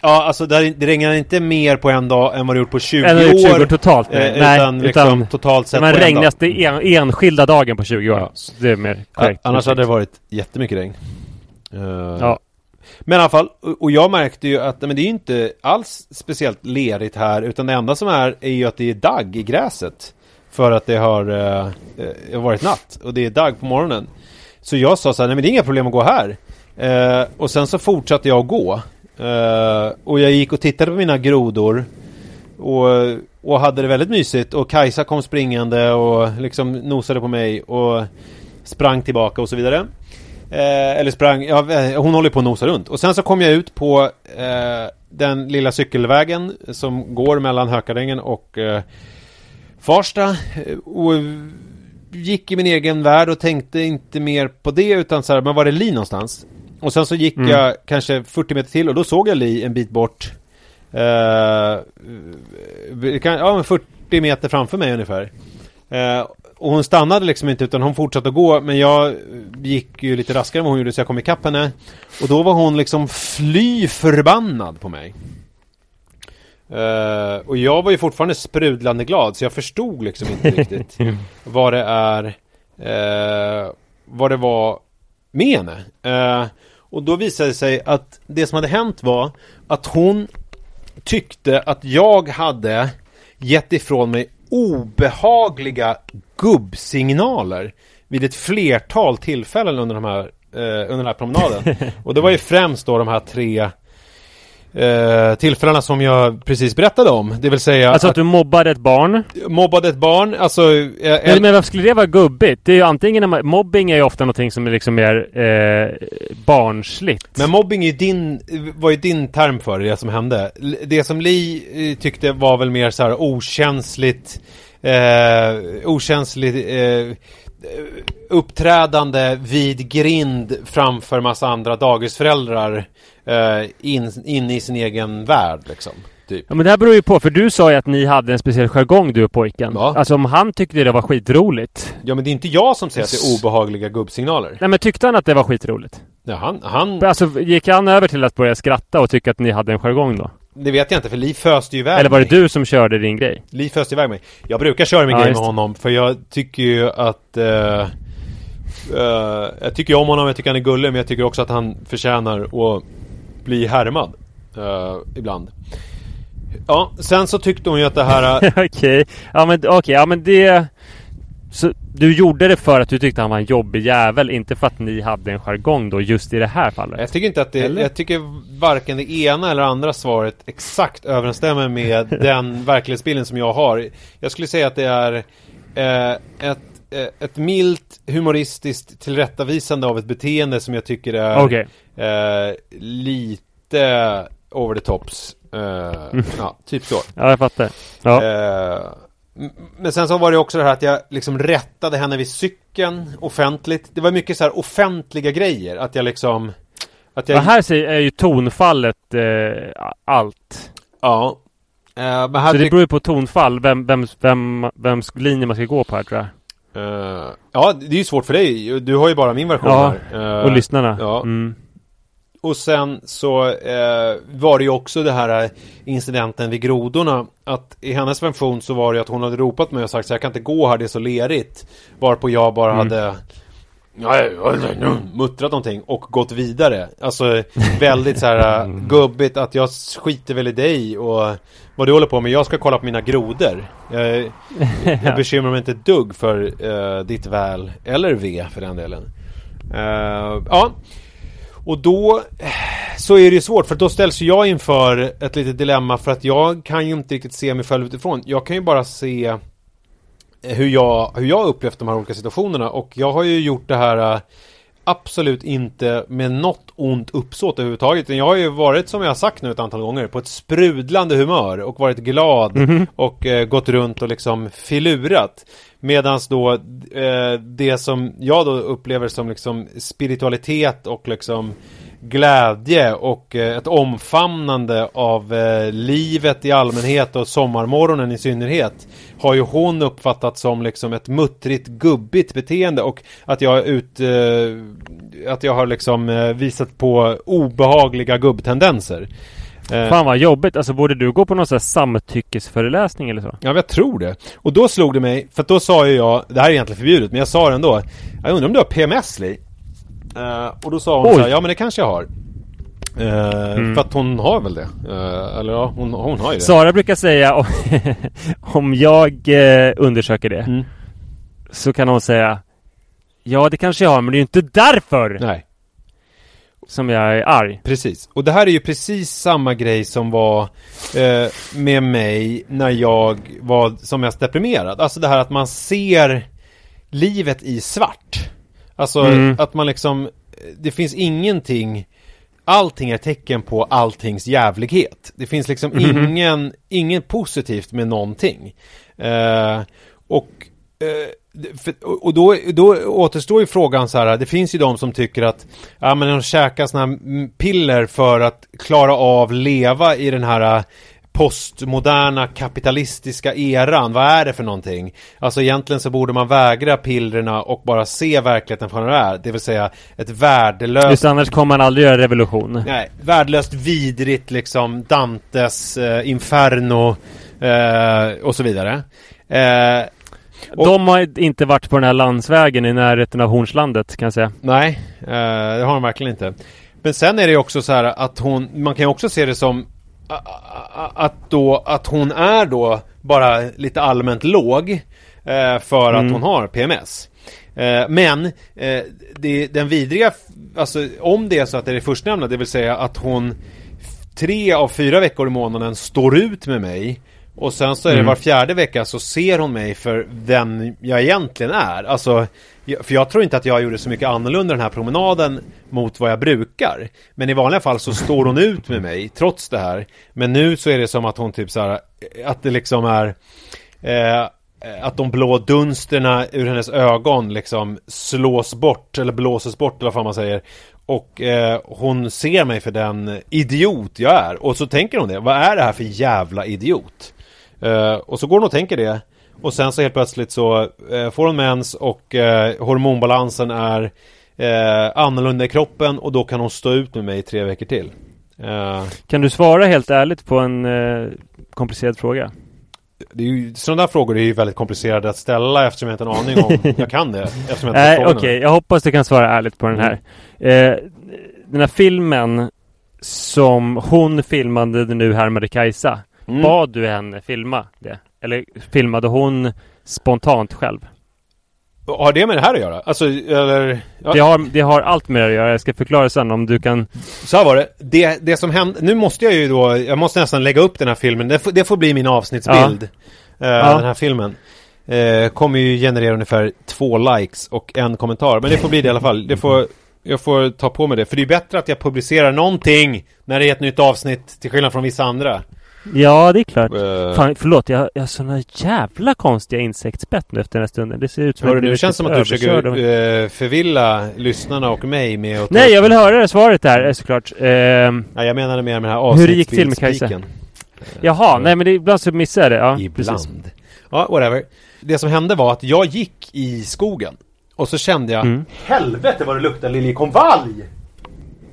Ja, alltså där, det regnade inte mer på en dag än vad det gjort på tjugo, tjugo år. år totalt. Eh, nej, utan, utan, liksom, utan totalt sett på en dag. Men regnaste en, enskilda dagen på tjugo år. Ja. Det är mer korrekt. Ja, annars hade det varit jättemycket regn. Uh, ja. Men i alla fall, och jag märkte ju att men det är ju inte alls speciellt lerigt här, utan det enda som är är ju att det är dagg i gräset för att det har eh, varit natt och det är dagg på morgonen. Så jag sa så här, nej men det är inga problem att gå här. Eh, och sen så fortsatte jag att gå. Eh, och jag gick och tittade på mina grodor och, och hade det väldigt mysigt, och Kajsa kom springande och liksom nosade på mig och sprang tillbaka och så vidare. Eh, eller sprang, ja, hon håller på att nosa runt. Och sen så kom jag ut på eh, den lilla cykelvägen som går mellan Hökarängen och eh, Farsta, och gick i min egen värld och tänkte inte mer på det, utan så här, men var det li någonstans? Och sen så gick mm. jag kanske fyrtio meter till, och då såg jag li en bit bort, eh, ja, fyrtio meter framför mig ungefär. Eh, och hon stannade liksom inte, utan hon fortsatte att gå, men jag gick ju lite raskare än vad hon gjorde, så jag kom ikapp henne, och då var hon liksom fly förbannad på mig. Eh, och jag var ju fortfarande sprudlande glad, så jag förstod liksom inte riktigt vad det är eh, vad det var med henne. Eh, och då visade det sig att det som hade hänt var att hon tyckte att jag hade gett ifrån mig obehagliga gubbsignaler vid ett flertal tillfällen under, de här, eh, under den här promenaden. Och det var ju främst då de här tre eh, tillfällena som jag precis berättade om. Det vill säga alltså att, att du mobbade ett barn. Mobbade ett barn. Alltså, eh, men, men varför skulle det vara gubbigt? Det är ju antingen man, mobbing är ju ofta någonting som är liksom mer eh, barnsligt. Men mobbing är ju din, var ju din term för det som hände. Det som Li tyckte var väl mer så här okänsligt. Eh, okänsligt eh, uppträdande vid grind framför massa andra dagisföräldrar eh, in, in i sin egen värld liksom, typ. Ja, men det här beror ju på, för du sa ju att ni hade en speciell jargong, du och pojken, ja. Alltså om han tyckte det var skitroligt. Ja, men det är inte jag som säger att det är obehagliga gubbsignaler. Nej, men tyckte han att det var skitroligt? Ja, han, han... Alltså gick han över till att börja skratta och tycka att ni hade en jargong då? Det vet jag inte, för Li föste ju iväg. Eller var det mig. Du som körde din grej? Li föste iväg mig. Jag brukar köra min ja, grej med honom, för jag tycker ju att uh, uh, jag tycker om honom, jag tycker han är gullig, men jag tycker också att han förtjänar att bli härmad uh, ibland. Ja, sen så tyckte hon ju att det här uh... Okej, okay. ja men, okay. ja, men det så, du gjorde det för att du tyckte han var en jobbig jävel, inte för att ni hade en jargong då, just i det här fallet. Jag tycker inte att det, jag tycker varken det ena eller andra svaret exakt överensstämmer med den verklighetsbilden som jag har. Jag skulle säga att det är eh, ett, eh, ett milt humoristiskt tillrättavisande av ett beteende som jag tycker är okay. eh, lite over the tops. Eh, mm. Ja, typ så. Ja, jag fattar. Ja. Eh, Men sen så var det också det här att jag liksom rättade henne vid cykeln offentligt. Det var mycket så här offentliga grejer. Att jag liksom... Att jag... Det här är ju tonfallet eh, allt. Ja. Uh, men här så det beror ju på tonfall. Vem, vem, vem, vems linje man ska gå på här, tror jag. Uh, ja, det är ju svårt för dig. Du har ju bara min version ja, här. Uh, och lyssnarna. Ja. Mm. Och sen så eh, var det ju också det här incidenten vid grodorna, att i hennes version så var det att hon hade ropat mig och sagt så jag kan inte gå här, det är så lerigt, varpå jag bara mm. hade nej, nej, nej, muttrat någonting och gått vidare. Alltså väldigt så här gubbigt att jag skiter väl i dig och vad du håller på med, jag ska kolla på mina grodor. Jag, jag bekymrar mig inte dugg för eh, ditt väl eller ve för den delen. Eh, ja. Och då så är det ju svårt, för då ställs jag inför ett litet dilemma, för att jag kan ju inte riktigt se mig själv utifrån. Jag kan ju bara se hur jag, hur jag upplevt de här olika situationerna, och jag har ju gjort det här absolut inte med något ont uppsåt överhuvudtaget. Jag har ju varit, som jag har sagt nu ett antal gånger, på ett sprudlande humör och varit glad mm-hmm. och eh, gått runt och liksom filurat. Medan då eh, det som jag då upplever som liksom spiritualitet och liksom glädje och eh, ett omfamnande av eh, livet i allmänhet och sommarmorgonen i synnerhet, har ju hon uppfattat som liksom ett muttrigt, gubbigt beteende, och att jag ut eh, att jag har liksom eh, visat på obehagliga gubbtendenser. Fan vad jobbigt. Alltså, borde du gå på någon sån här samtyckesföreläsning eller så? Ja, jag tror det. Och då slog det mig, för då sa ju jag, det här är egentligen förbjudet, men jag sa det ändå, jag undrar om du har P M S, Li? Uh, och då sa hon Oj. så här, ja men det kanske jag har. Uh, mm. För att hon har väl det. Uh, eller ja, hon, hon har ju det. Sara brukar säga, om, om jag uh, undersöker det mm. så kan hon säga, ja det kanske jag har, men det är ju inte därför. Nej. Som jag är arg. Precis. Och det här är ju precis samma grej som var eh, med mig när jag var som mest deprimerad. Alltså det här att man ser livet i svart. Alltså mm. att man liksom, det finns ingenting, allting är tecken på alltings jävlighet. Det finns liksom mm-hmm. ingen, ingen positivt med någonting. Eh, och eh, och då, då återstår ju frågan så här, det finns ju de som tycker att ja, men de käkar såna här piller för att klara av leva i den här postmoderna kapitalistiska eran. Vad är det för någonting? Alltså egentligen så borde man vägra pillerna och bara se verkligheten för vad det är. Det vill säga ett värdelöst... Just annars kommer man aldrig göra revolution. Nej, värdelöst, vidrigt liksom Dantes eh, inferno eh, och så vidare. Eh... Och, de har inte varit på den här landsvägen i närheten av Hornslandet, kan jag säga. Nej, eh, det har de verkligen inte. Men sen är det ju också så här att hon, man kan ju också se det som att, då, att hon är då bara lite allmänt låg eh, för mm. att hon har P M S. Eh, men eh, det, den vidriga, alltså om det är så att det är det förstnämnda, det vill säga att hon tre av fyra veckor i månaden står ut med mig. Och sen så är det var fjärde vecka så ser hon mig för den jag egentligen är. Alltså, för jag tror inte att jag gjorde så mycket annorlunda den här promenaden mot vad jag brukar. Men i vanliga fall så står hon ut med mig trots det här. Men nu så är det som att hon typ så här, att det liksom är... Eh, att de blå dunsterna ur hennes ögon liksom slås bort eller blåses bort eller vad fan man säger. Och eh, hon ser mig för den idiot jag är. Och så tänker hon det. Vad är det här för jävla idiot? Uh, och så går hon och tänker det, och sen så helt plötsligt så uh, får hon mens och uh, hormonbalansen är uh, annorlunda i kroppen, och då kan hon stå ut med mig i tre veckor till. Uh, kan du svara helt ärligt på en uh, komplicerad fråga? Det är ju, sådana där frågor är ju väldigt komplicerade att ställa, eftersom jag inte har en aning om jag kan det. Nej, okej, okay, jag hoppas du kan svara ärligt på den här. Uh, den här filmen som hon filmade nu, härmade Kajsa. Mm. Bad du henne filma det? Eller filmade hon spontant själv? Har det med det här att göra? Alltså, eller, ja. det, har, det har allt med det att göra. Jag ska förklara sen om du kan... Så här var det. Det, det som hände... Nu måste jag ju då... Jag måste nästan lägga upp den här filmen. Det, f- det får bli min avsnittsbild. Ja. Uh, ja. Den här filmen. Uh, kommer ju generera ungefär två likes och en kommentar. Men det får bli det i alla fall. Det får... Jag får ta på mig det. För det är bättre att jag publicerar någonting när det är ett nytt avsnitt, till skillnad från vissa andra. Ja, det är klart. Uh, Fan, förlåt, jag, jag har såna jävla konstiga insektsbett nu efter den här stunden. Det ser ut som hörru, det känns som att du försöker uh, förvilla lyssnarna och mig med... Och nej, ta... jag vill höra det svaret där, såklart. Uh, ja, jag menade mer med den här avsnittsbildspiken. Hur det gick till med Kajsa? Jaha, nej, men det, ibland så missar jag det. Ja, ibland. Precis. Ja, whatever. Det som hände var att jag gick i skogen. Och så kände jag... Mm. Helvete vad det luktar liljekonvalj!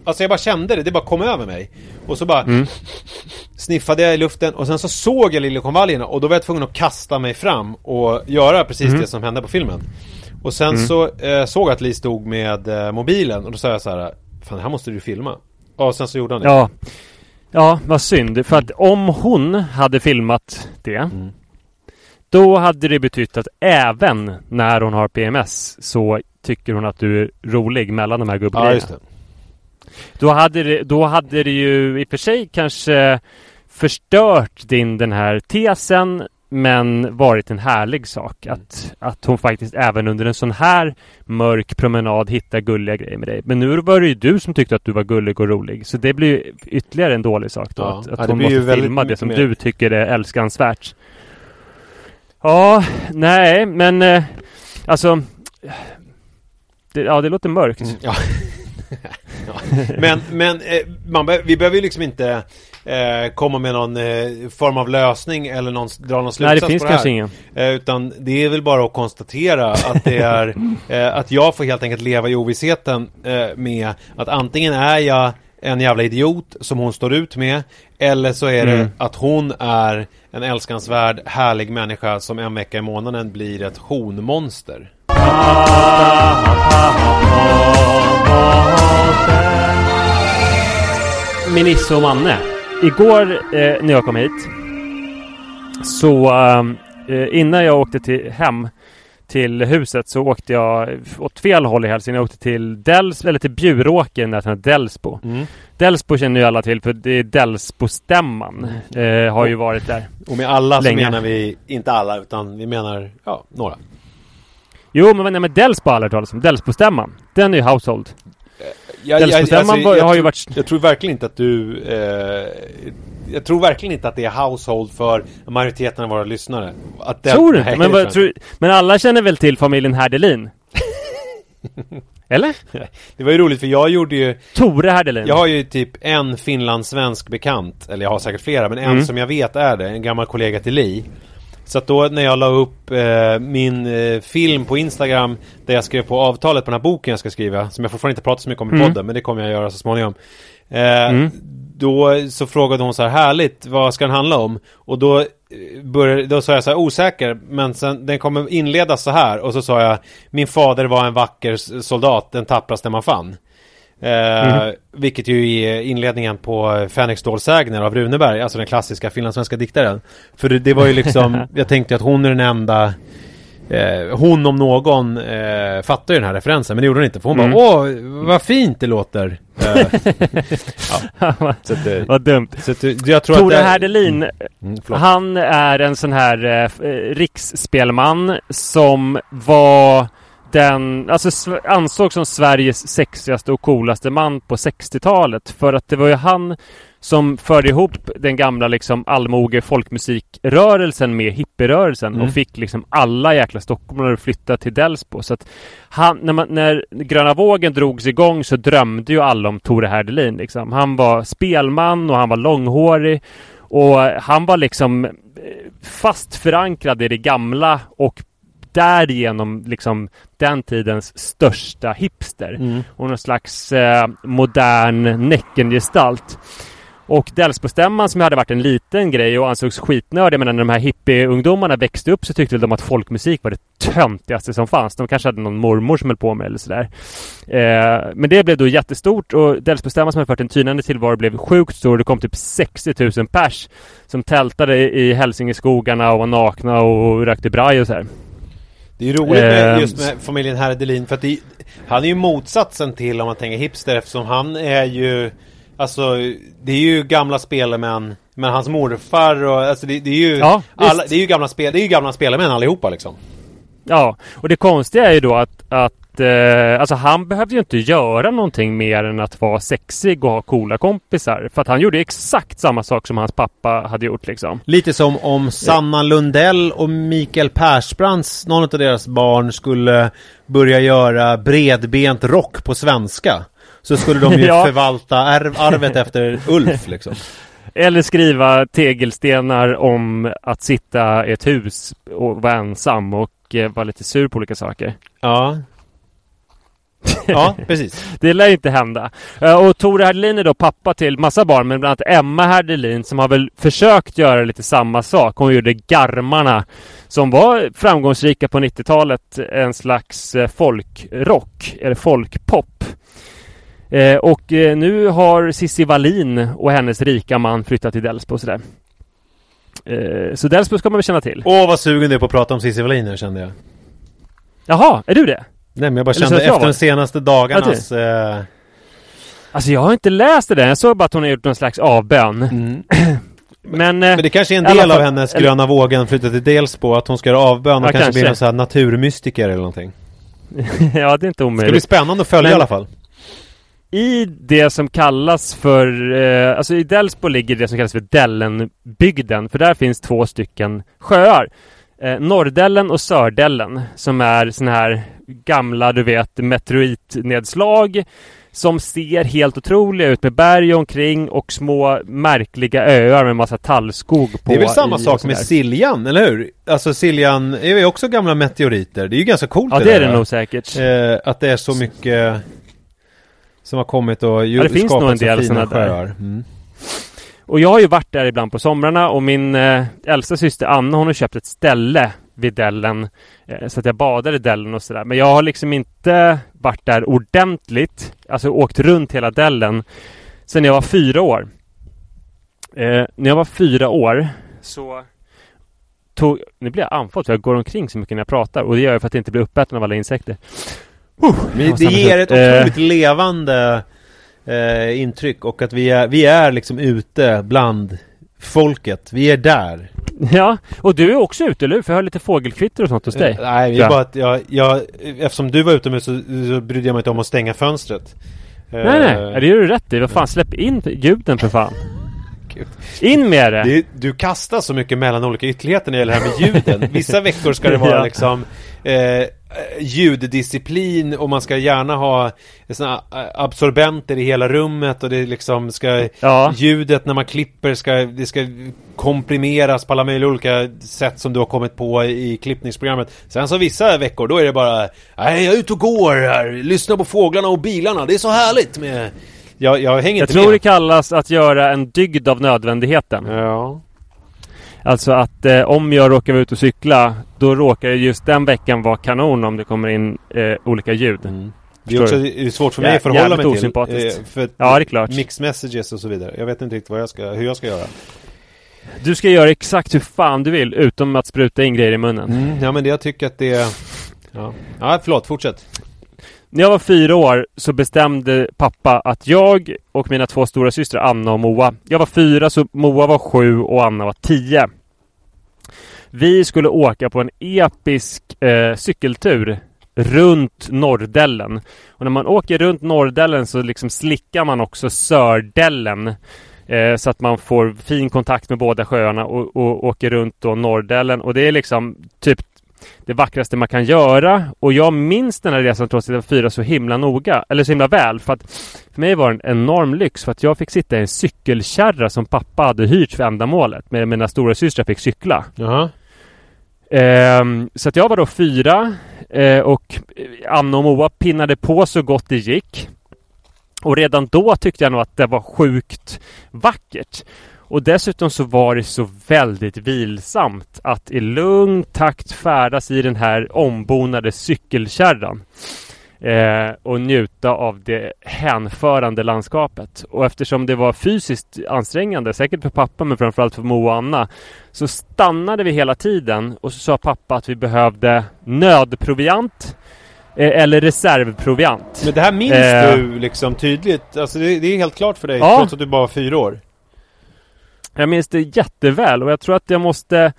Alltså jag bara kände det, det bara kom över mig. Och så bara mm. sniffade jag i luften, och sen så såg jag liljekonvaljerna, och då var jag tvungen att kasta mig fram och göra precis mm. det som hände på filmen. Och sen mm. så eh, såg jag att Li stod med eh, mobilen, och då sa jag så här: fan, det här måste du filma. Och sen så gjorde han det. Ja, ja, vad synd. För att om hon hade filmat det mm. då hade det betytt att även när hon har P M S så tycker hon att du är rolig mellan de här gubblejerna. Ja, just det. Då hade det, då hade det ju i och för sig kanske förstört din den här tesen, men varit en härlig sak att, att hon faktiskt även under en sån här mörk promenad hittar gulliga grejer med dig. Men nu var det ju du som tyckte att du var gullig och rolig, så det blir ju ytterligare en dålig sak då, ja. att, att ja, hon måste filma det som mer. Du tycker är älskansvärt. Ja, nej, men eh, alltså det, ja, det låter mörkt. Mm, ja. ja. Men, men eh, man be- vi behöver ju liksom inte eh, komma med någon eh, form av lösning eller någon, dra någon slutsats. Nej, det finns på det kanske ingen. Eh, utan det är väl bara att konstatera att det är eh, att jag får helt enkelt leva i ovissheten eh, med att antingen är jag en jävla idiot som hon står ut med, eller så är det mm. att hon är en älskansvärd, härlig människa som en vecka i månaden blir ett honmonster. Min Isse och Manne. Igår eh, när jag kom hit, så eh, innan jag åkte till hem till huset, så åkte jag åt fel håll i Hälsingland. Jag åkte till Dels, eller till Bjuråkern, där den Delsbo. Mm. Delsbo känner ju alla till, för det är Delsbo stämman eh, har ju varit där. Och med alla länge. Så menar vi inte alla, utan vi menar ja, några. Jo, men nej, med Delsbo alla talas om. Delsbo stämman. Den är ju household. Jag, jag, alltså, jag, var, jag, har ju varit... jag tror verkligen inte att du eh, jag tror verkligen inte att det är household för majoriteten av våra lyssnare. Att det, tror du inte? Men, vad, tror, men alla känner väl till familjen Härdelin? Eller? Det var ju roligt, för jag gjorde ju Thore Härdelin. Jag har ju typ en finlandssvensk bekant, eller jag har säkert flera, men en mm. som jag vet är det, en gammal kollega till Li. Så att då när jag la upp eh, min eh, film på Instagram där jag skrev på avtalet på den här boken jag ska skriva, som jag fortfarande inte pratar så mycket om i podden, mm. men det kommer jag göra så småningom. Eh, mm. Då så frågade hon så här: härligt, vad ska den handla om? Och då, började, då sa jag så här, osäker, men sen, den kommer inledas så här. Och så sa jag, min fader var en vacker soldat, den tappraste man fann. Eh, mm. Vilket ju är inledningen på Fänrik Ståls sägner av Runeberg, alltså den klassiska finlandssvenska diktaren. För det var ju liksom, jag tänkte att hon är den enda eh, hon om någon eh, fattar ju den här referensen, men det gjorde hon inte, för hon mm. bara, åh, vad fint det låter. eh, ja. Så att, eh, vad dumt. Så att, jag tror Thore Härdelin, mm, mm, han är en sån här eh, riksspelman som var den, alltså, ansågs som Sveriges sexigaste och coolaste man på sextiotalet, för att det var ju han som förde ihop den gamla liksom allmoge folkmusikrörelsen med hippierörelsen mm. och fick liksom alla jäkla stockholmare att flytta till Delsbo. Så att han, när, man, när Gröna Vågen drogs igång, så drömde ju alla om Thore Härdelin liksom. Han var spelman och han var långhårig och han var liksom fast förankrad i det gamla och därigenom liksom den tidens största hipster mm. och någon slags eh, modern näckengestalt. Och Delsbo stämman, som hade varit en liten grej och ansågs skitnördig, men när de här hippieungdomarna växte upp så tyckte de att folkmusik var det töntigaste som fanns. De kanske hade någon mormor som höll på med eller sådär. Eh, men det blev då jättestort, och Delsbo stämman, som hade fört en tynande tillvaro, blev sjukt stor. Det kom typ sextio tusen pers som tältade i Hälsingeskogarna och var nakna och rökte braj och sådär. Det är roligt med, just med familjen Härdelin, för att det, han är ju motsatsen till, om man tänker hipster, eftersom han är ju, alltså det är ju gamla spelmän, men hans morfar och, alltså det, det är ju ja, alla, det är ju gamla spel, det är ju gamla spelmän allihopa liksom. Ja, och det konstiga är ju då att, att eh, alltså han behövde ju inte göra någonting mer än att vara sexig och ha coola kompisar, för att han gjorde exakt samma sak som hans pappa hade gjort liksom. Lite som om Sanna Lundell och Mikael Persbrandts, någon av deras barn, skulle börja göra bredbent rock på svenska, så skulle de ju ja. förvalta arv, arvet efter Ulf liksom. Eller skriva tegelstenar om att sitta i ett hus och vara ensam och var lite sur på olika saker. Ja. Ja, precis. Det lär ju inte hända. Och Thore Härdelin är då pappa till massa barn, men bland annat Emma Härdelin, som har väl försökt göra lite samma sak. Hon gjorde Garmarna, som var framgångsrika på nittiotalet, en slags folkrock eller folkpop. Och nu har Cissi Wallin och hennes rika man flyttat till Delsbo och sådär. Så Delsbo ska man väl känna till. Åh, vad sugen du är på att prata om Cissi Wallin, kände jag. Jaha, är du det? Nej, men jag bara kände jag efter de senaste dagarnas... Eh, Alltså jag har inte läst det där. Jag såg bara att hon har gjort någon slags avbön. Mm. Men, men det kanske är en del fall, av hennes eller, gröna vågen flyttat till Delsbo, att hon ska göra avbön och ja, kanske, kanske bli en sån här naturmystiker eller någonting. Ja, det är inte omöjligt. Det ska bli spännande att följa men, i alla fall. I det som kallas för... Eh, alltså i Delsbo ligger det som kallas för Dellenbygden. För där finns två stycken sjöar. Eh, Norrdellen och Sördellen. Som är såna här gamla, du vet, meteoritnedslag. Som ser helt otroliga ut med berg omkring och små märkliga öar med massa tallskog på. Det är väl samma sak med Siljan, eller hur? Alltså Siljan är ju också gamla meteoriter. Det är ju ganska coolt. Ja, det, det är det nog säkert. Eh, att det är så mycket... som har kommit och ju, ja, det finns nog en del sådana sjöar. Mm. Och jag har ju varit där ibland på somrarna. Och min eh, äldsta syster Anna, hon har köpt ett ställe vid Dellen. Eh, så att jag badar i Dellen och sådär. Men jag har liksom inte varit där ordentligt. Alltså åkt runt hela Dellen. Sen jag var fyra år. Eh, när jag var fyra år så... tog, nu blir jag anfådd för jag går omkring så mycket när jag pratar. Och det gör jag för att inte bli uppäten av alla insekter. Uh, men det ger ett otroligt uh, levande uh, intryck och att vi är, vi är liksom ute bland folket. Vi är där. Ja, och du är också ute, eller? För jag har lite fågelkvitter och sånt hos dig. Uh, nej, det är bara att jag, jag, eftersom du var utomhus så, så brydde jag mig inte om att stänga fönstret. Uh, nej, nej. Det gör du rätt i. Vad fan, släpp in ljuden för fan. In med det. Du, du kastar så mycket mellan olika ytterligheter när det gäller det här med ljuden. Vissa veckor ska det vara ja. liksom... Eh, ljuddisciplin och man ska gärna ha såna absorbenter i hela rummet och det liksom ska ja. ljudet när man klipper ska, det ska komprimeras på alla möjliga olika sätt som du har kommit på i klippningsprogrammet. Sen så vissa veckor då är det bara nej, jag är ute och går här, lyssnar på fåglarna och bilarna, det är så härligt med... jag, jag hänger jag inte tror med. Det kallas att göra en dygd av nödvändigheten. Ja. Alltså att eh, om jag råkar ut och cykla, då råkar just den veckan vara kanon om det kommer in eh, olika ljud. Mm. Det är också det är svårt för mig ja, att förhålla mig till. Eh, för ja, det är klart. Mix messages och så vidare. Jag vet inte riktigt vad jag ska, hur jag ska göra. Du ska göra exakt hur fan du vill, utom att spruta in grejer i munnen. Mm. Ja, men det, jag tycker att det är... Ja, ja förlåt, fortsätt. När jag var fyra år så bestämde pappa att jag och mina två stora systrar Anna och Moa. Jag var fyra så Moa var sju och Anna var tio. Vi skulle åka på en episk eh, cykeltur runt Norrdellen. Och när man åker runt Norrdellen så liksom slickar man också Sördellen. Eh, så att man får fin kontakt med båda sjöarna och, och åker runt då Norrdellen. Och det är liksom typ det vackraste man kan göra. Och jag minns den här resan trots att jag var fyra så himla noga, eller så himla väl, för att för mig var det en enorm lyx för att jag fick sitta i en cykelkärra som pappa hade hyrt för ändamålet, med mina stora systrar fick cykla. Uh-huh. ehm, Så att jag var då fyra eh, och Anna och Moa pinnade på så gott det gick. Och redan då tyckte jag nog att det var sjukt vackert. Och dessutom så var det så väldigt vilsamt att i lugn takt färdas i den här ombonade cykelkärran. Eh, och njuta av det hänförande landskapet. Och eftersom det var fysiskt ansträngande, säkert för pappa men framförallt för Moa och Anna, så stannade vi hela tiden och så sa pappa att vi behövde nödproviant. Eller reservproviant. Men det här minns eh, du liksom tydligt. Alltså det, det är helt klart för dig, ja. Trots att du bara var fyra år. Jag minns det jätteväl och jag tror att jag måste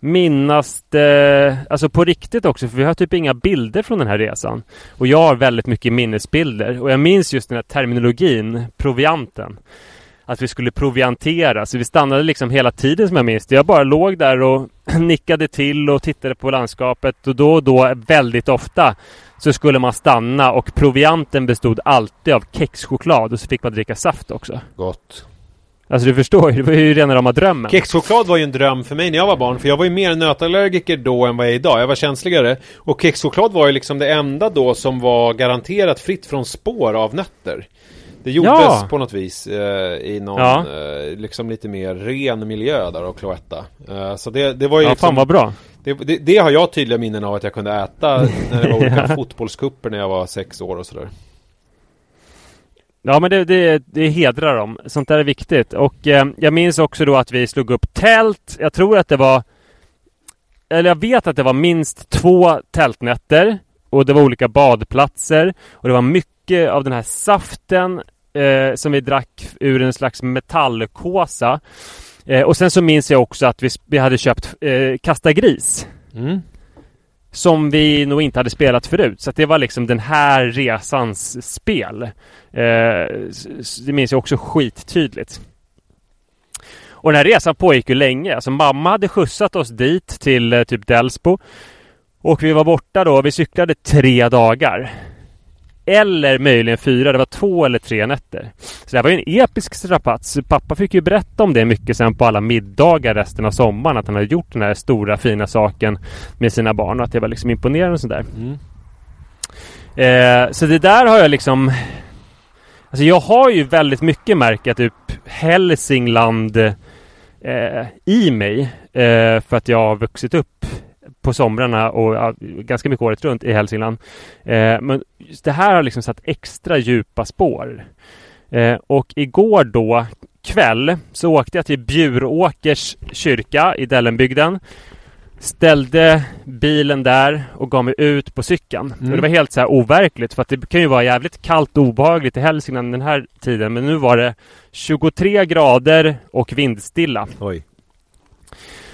minnas det, alltså på riktigt också, för vi har typ inga bilder från den här resan. Och jag har väldigt mycket minnesbilder och jag minns just den här terminologin, provianten. Att vi skulle proviantera, så vi stannade liksom hela tiden som jag minns det. Jag bara låg där och nickade till och tittade på landskapet och då och då väldigt ofta så skulle man stanna och provianten bestod alltid av kexchoklad och så fick man dricka saft också. Gott. Alltså du förstår, det var ju rena rama drömmen. Kexchoklad var ju en dröm för mig när jag var barn. För jag var ju mer nötallergiker då än vad jag är idag. Jag var känsligare. Och kexchoklad var ju liksom det enda då som var garanterat fritt från spår av nötter. Det gjordes ja. på något vis eh, i någon ja. eh, liksom lite mer ren miljö där och kloetta. Eh, så det, det var ju ja, liksom, fan vad bra. Det, det, det har jag tydliga minnen av att jag kunde äta när det var olika fotbollskupper när jag var sex år och sådär. Ja, men det, det, det hedrar dem. Sånt där är viktigt. Och eh, jag minns också då att vi slog upp tält. Jag tror att det var... Eller jag vet att det var minst två tältnätter. Och det var olika badplatser. Och det var mycket av den här saften eh, som vi drack ur en slags metallkåsa. Eh, och sen så minns jag också att vi, vi hade köpt eh, kastagris. Mm. Som vi nog inte hade spelat förut. Så att det var liksom den här resans spel. Eh, det minns jag också skittydligt. Och den här resan pågick ju länge. Alltså mamma hade skjutsat oss dit till eh, typ Delsbo. Och vi var borta då. Vi cyklade tre dagar. Eller möjligen fyra. Det var två eller tre nätter. Så det här var ju en episk strapats. Pappa fick ju berätta om det mycket sen på alla middagar resten av sommaren. Att han hade gjort den här stora fina saken med sina barn. Och att det var liksom imponerande och sådär. Mm. Eh, så det där har jag liksom... Alltså jag har ju väldigt mycket märkt typ Hälsingland eh, i mig. Eh, för att jag har vuxit upp på somrarna och ganska mycket året runt i Hälsingland. Eh, men det här har liksom satt extra djupa spår. Eh, och igår då kväll så åkte jag till Bjuråkers kyrka i Dellenbygden. Ställde bilen där och gav mig ut på cykeln. Mm. Och det var helt så här overkligt, för att det kan ju vara jävligt kallt och obehagligt i Hälsingland den här tiden. Men nu var det tjugotre grader och vindstilla. Oj.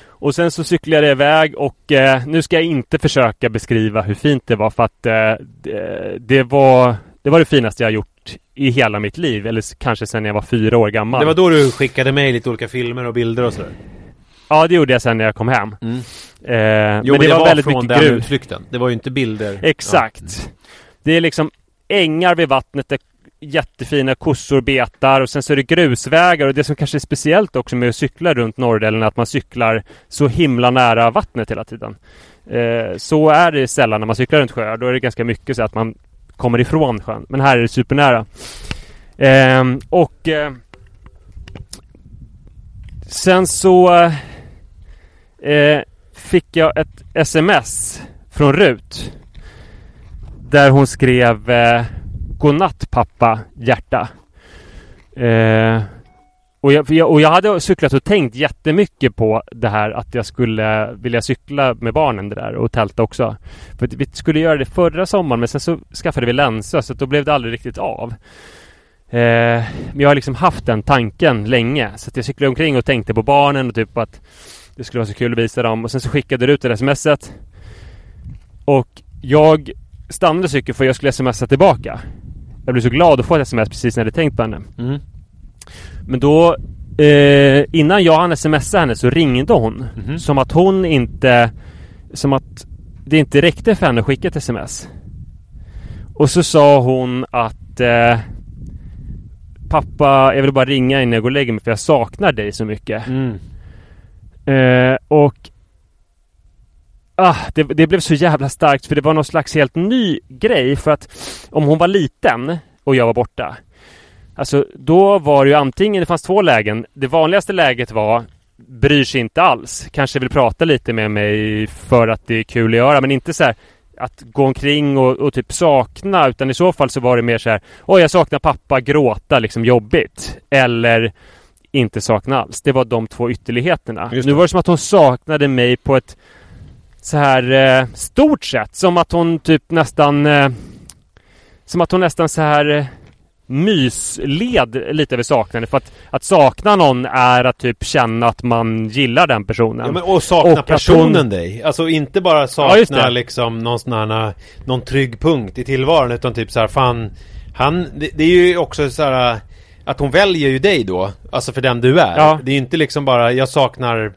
Och sen så cyklade jag iväg och eh, nu ska jag inte försöka beskriva hur fint det var, för att eh, det, det, var, det var det finaste jag har gjort i hela mitt liv. Eller kanske sedan jag var fyra år gammal. Det var då du skickade mig lite olika filmer och bilder och sådär. Ja, det gjorde jag sen när jag kom hem. Mm. Eh, jo, men det, men det var, var väldigt från mycket den utflykten. Det var ju inte bilder. Exakt. Ja. Mm. Det är liksom ängar vid vattnet där jättefina kossor betar, och sen så är det grusvägar. Och det som kanske är speciellt också med att cykla runt Norrdellen är att man cyklar så himla nära vattnet hela tiden. Eh, så är det sällan när man cyklar runt sjöar. Då är det ganska mycket så att man kommer ifrån sjön. Men här är det supernära. Eh, och eh, sen så eh, fick jag ett sms från Rut där hon skrev eh, godnatt pappa, hjärta. Eh, och, jag, och jag hade cyklat och tänkt jättemycket på det här, att jag skulle vilja cykla med barnen det där och tälta också. För vi skulle göra det förra sommaren, men sen så skaffade vi Länsö, så då blev det aldrig riktigt av. Eh, men jag har liksom haft den tanken länge, så att jag cyklade omkring och tänkte på barnen och typ att det skulle vara så kul att visa dem. Och sen så skickade du ut det smset och jag stannade cykeln för jag skulle smsa tillbaka. Jag blev så glad att få ett sms precis när jag hade tänkt på henne. Mm. Men då, eh, innan jag hann smsa henne så ringde hon. Mm. Som att hon inte, som att det inte räckte för henne att skicka ett sms. Och så sa hon att eh, pappa, jag vill bara ringa innan jag går och lägger mig för jag saknar dig så mycket. Mm. Eh, och Ah, det, det blev så jävla starkt, för det var någon slags helt ny grej. För att om hon var liten och jag var borta, alltså då var det ju antingen, det fanns två lägen. Det vanligaste läget var: bryr sig inte alls, kanske vill prata lite med mig för att det är kul att göra, men inte så här att gå omkring och, och typ sakna. Utan i så fall så var det mer så här: oj, jag saknar pappa, gråta, liksom jobbigt. Eller inte sakna alls. Det var de två ytterligheterna. Nu var det som att hon saknade mig på ett så här eh, stort sett, som att hon typ nästan eh, som att hon nästan så här eh, mysled lite över saknaden. För att, att sakna någon är att typ känna att man gillar den personen. Ja, men, och sakna och personen hon... dig. Alltså inte bara sakna ja, liksom någon sån här, någon trygg punkt i tillvaron, utan typ så här fan han det, det är ju också så här att hon väljer ju dig då, alltså för den du är. Ja. Det är inte liksom bara jag saknar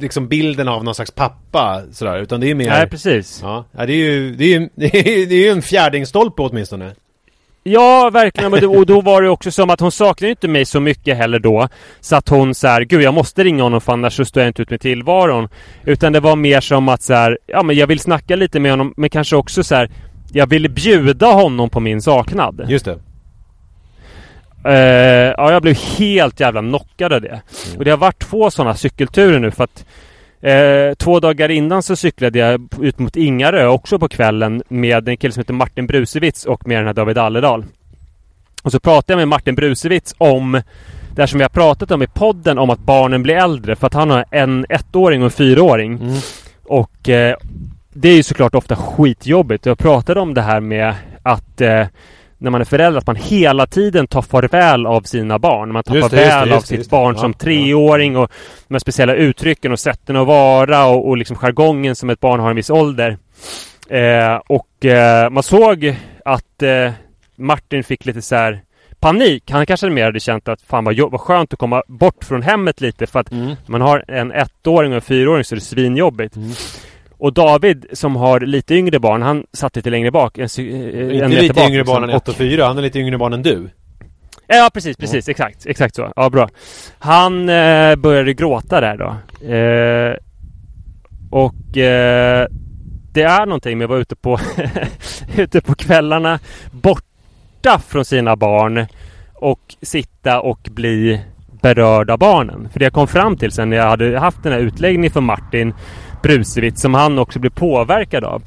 liksom bilden av någon slags pappa sådär, utan det är mer... Nej, precis. Ja, det är ju, det är ju, det är, det är ju en fjärdingstolpe åtminstone. Ja, verkligen. Och då var det också som att hon saknade inte mig så mycket heller då, så att hon så här: gud, jag måste ringa honom för annars så står jag inte ut med tillvaron. Utan det var mer som att så här, ja, men jag vill snacka lite med honom, men kanske också så här: jag vill bjuda honom på min saknad. Just det. Uh, ja, jag blev helt jävla knockad av det. Mm. Och det har varit två sådana cykelturer nu, för att uh, två dagar innan så cyklade jag ut mot Ingarö också på kvällen med en kille som heter Martin Brusewitz och med den här David Alledal. Och så pratade jag med Martin Brusewitz om det som vi har pratat om i podden, om att barnen blir äldre, för att han har en ettåring och en fyraåring. Mm. Och uh, det är ju såklart ofta skitjobbigt. Jag pratade om det här med att uh, när man är förälder att man hela tiden tar farväl av sina barn. Man tar just farväl det, just det, av just sitt just barn det. Som treåring och de speciella uttrycken och sätten att vara och, och liksom jargongen som ett barn har en viss ålder. Eh, och eh, man såg att eh, Martin fick lite så här panik. Han kanske mer hade känt att fan vad, vad skönt att komma bort från hemmet lite för att mm. man har en ettåring och en fyraåring så är det svinjobbigt. Mm. Och David som har lite yngre barn, han satt lite längre bak. En, en inte lite bak, yngre barn än ett och fyra, han är lite yngre barn än du. Ja, precis, precis, mm. exakt, exakt så. Ja, bra. Han eh, började gråta där då. Eh, och eh, det är någonting med att vara ute på, ute på kvällarna, borta från sina barn och sitta och bli berörda barnen. För det jag kom fram till sen när jag hade haft den här utläggningen för Martin Brusewitz som han också blev påverkad av,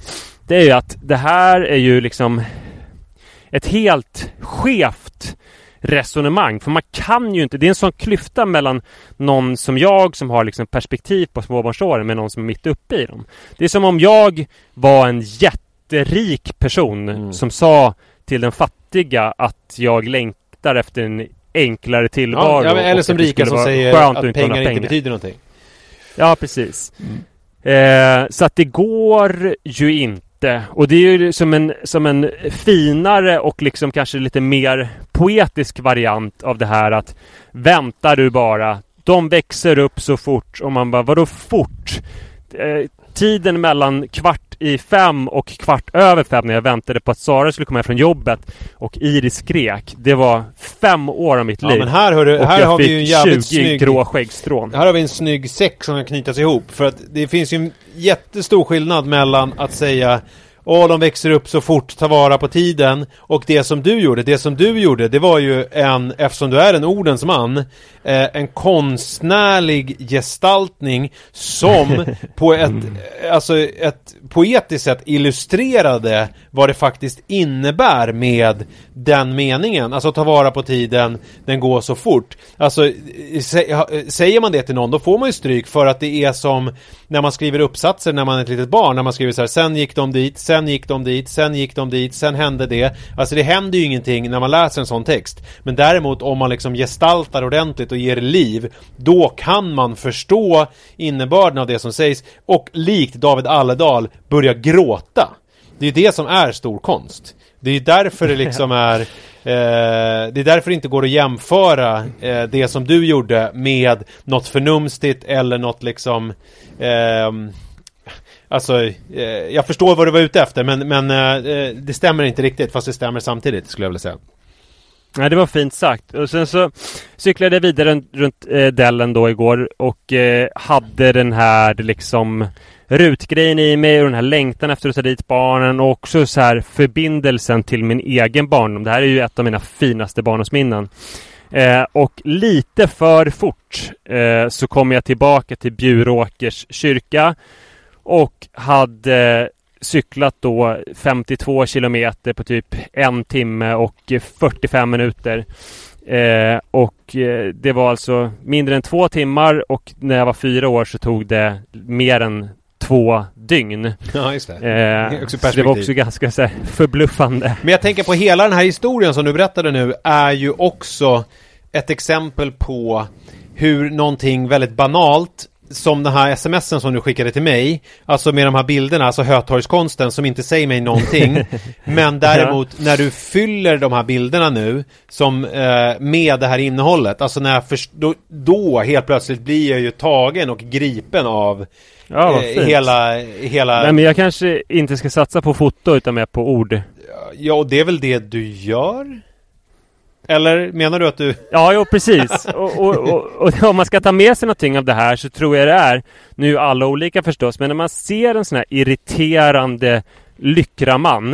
det är ju att det här är ju liksom ett helt skevt resonemang, för man kan ju inte, det är en sån klyfta mellan någon som jag som har liksom perspektiv på småbarnsåren med någon som är mitt uppe i dem. Det är som om jag var en jätterik person mm. som sa till den fattiga att jag längtar efter en enklare tillvaro, ja, ja, eller som rika som säger att, att pengar inte betyder någonting. Ja, precis. Mm. Eh, så att det går ju inte. Och det är ju som en, som en finare och liksom kanske lite mer poetisk variant av det här att väntar du bara, de växer upp så fort. Och man bara, vadå fort? Eh, tiden mellan kvart i fem och kvart över fem när jag väntade på att Sara skulle komma från jobbet och Iris skrek, det var fem år av mitt liv. Ja, men här hör du, och här jag har fick vi ju en jävligt snygg grå skäggstrån. Här har vi en snygg säck som kan knytas ihop, för att det finns ju en jättestor skillnad mellan att säga åh, de växer upp så fort, ta vara på tiden, och det som du gjorde, det som du gjorde, det var ju en, eftersom du är en ordens man, eh, en konstnärlig gestaltning som på ett, alltså ett poetiskt sätt illustrerade vad det faktiskt innebär med den meningen, alltså ta vara på tiden, den går så fort. Alltså sä- säger man det till någon, då får man ju stryk, för att det är som när man skriver uppsatser när man är ett litet barn, när man skriver så här, sen gick de dit, sen Sen gick de dit, sen gick de dit, sen hände det. Alltså det händer ju ingenting när man läser en sån text. Men däremot om man liksom gestaltar ordentligt och ger liv, då kan man förstå innebörden av det som sägs. Och likt David Alledal börja gråta. Det är ju det som är stor konst. Det är därför det liksom är eh, det är därför det inte går att jämföra eh, det som du gjorde med något förnumstigt eller något liksom eh, alltså, eh, jag förstår vad du var ute efter, men, men eh, det stämmer inte riktigt, fast det stämmer samtidigt, skulle jag vilja säga. Nej, det var fint sagt. Och sen så cyklade jag vidare runt eh, Dellen då igår och eh, hade den här liksom rutgrejen i mig och den här längtan efter att ta dit barnen och också så här förbindelsen till min egen barndom. Det här är ju ett av mina finaste barndomsminnen. Eh, och lite för fort eh, så kom jag tillbaka till Bjuråkers kyrka och hade cyklat då femtiotvå kilometer på typ en timme och fyrtiofem minuter. Eh, och det var alltså mindre än två timmar, och när jag var fyra år så tog det mer än två dygn. Ja, just det. Eh, det, så det var också ganska så här förbluffande. Men jag tänker på hela den här historien som du berättade nu är ju också ett exempel på hur någonting väldigt banalt, som den här sms'en som du skickade till mig, alltså med de här bilderna, alltså hötorgskonsten som inte säger mig någonting, men däremot när du fyller de här bilderna nu som, eh, med det här innehållet, alltså när jag först- då, då helt plötsligt blir jag ju tagen och gripen av ja, eh, hela, hela... Nej, men jag kanske inte ska satsa på foto utan mer på ord. Ja, och det är väl det du gör? Eller menar du att du... Ja, jo, precis. Och, och, och, och om man ska ta med sig någonting av det här så tror jag det är, nu alla olika förstås, men när man ser en sån här irriterande lyckraman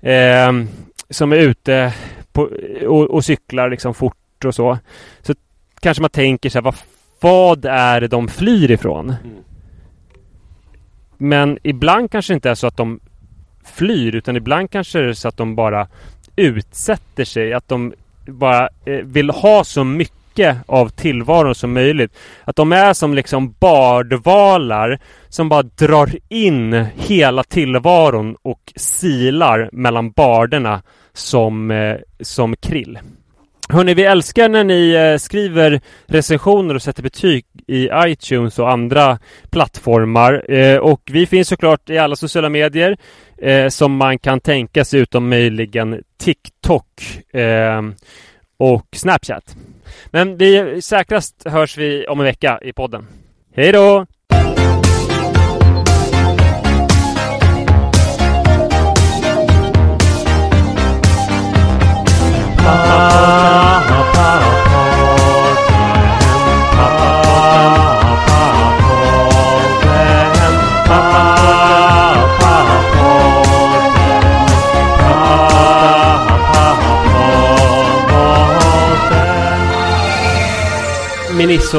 eh, som är ute på, och, och cyklar liksom fort och så, så kanske man tänker så här, vad, vad är det de flyr ifrån? Mm. Men ibland kanske inte är så att de flyr, utan ibland kanske är det så att de bara utsätter sig, att de bara eh, vill ha så mycket av tillvaron som möjligt, att de är som liksom bardvalar som bara drar in hela tillvaron och silar mellan barderna som, eh, som krill. Hörrni, vi älskar när ni eh, skriver recensioner och sätter betyg i iTunes och andra plattformar. Eh, och vi finns såklart i alla sociala medier eh, som man kan tänka sig, utom möjligen TikTok eh, och Snapchat. Men vi säkrast hörs vi om en vecka i podden. Hej då! Med Nisse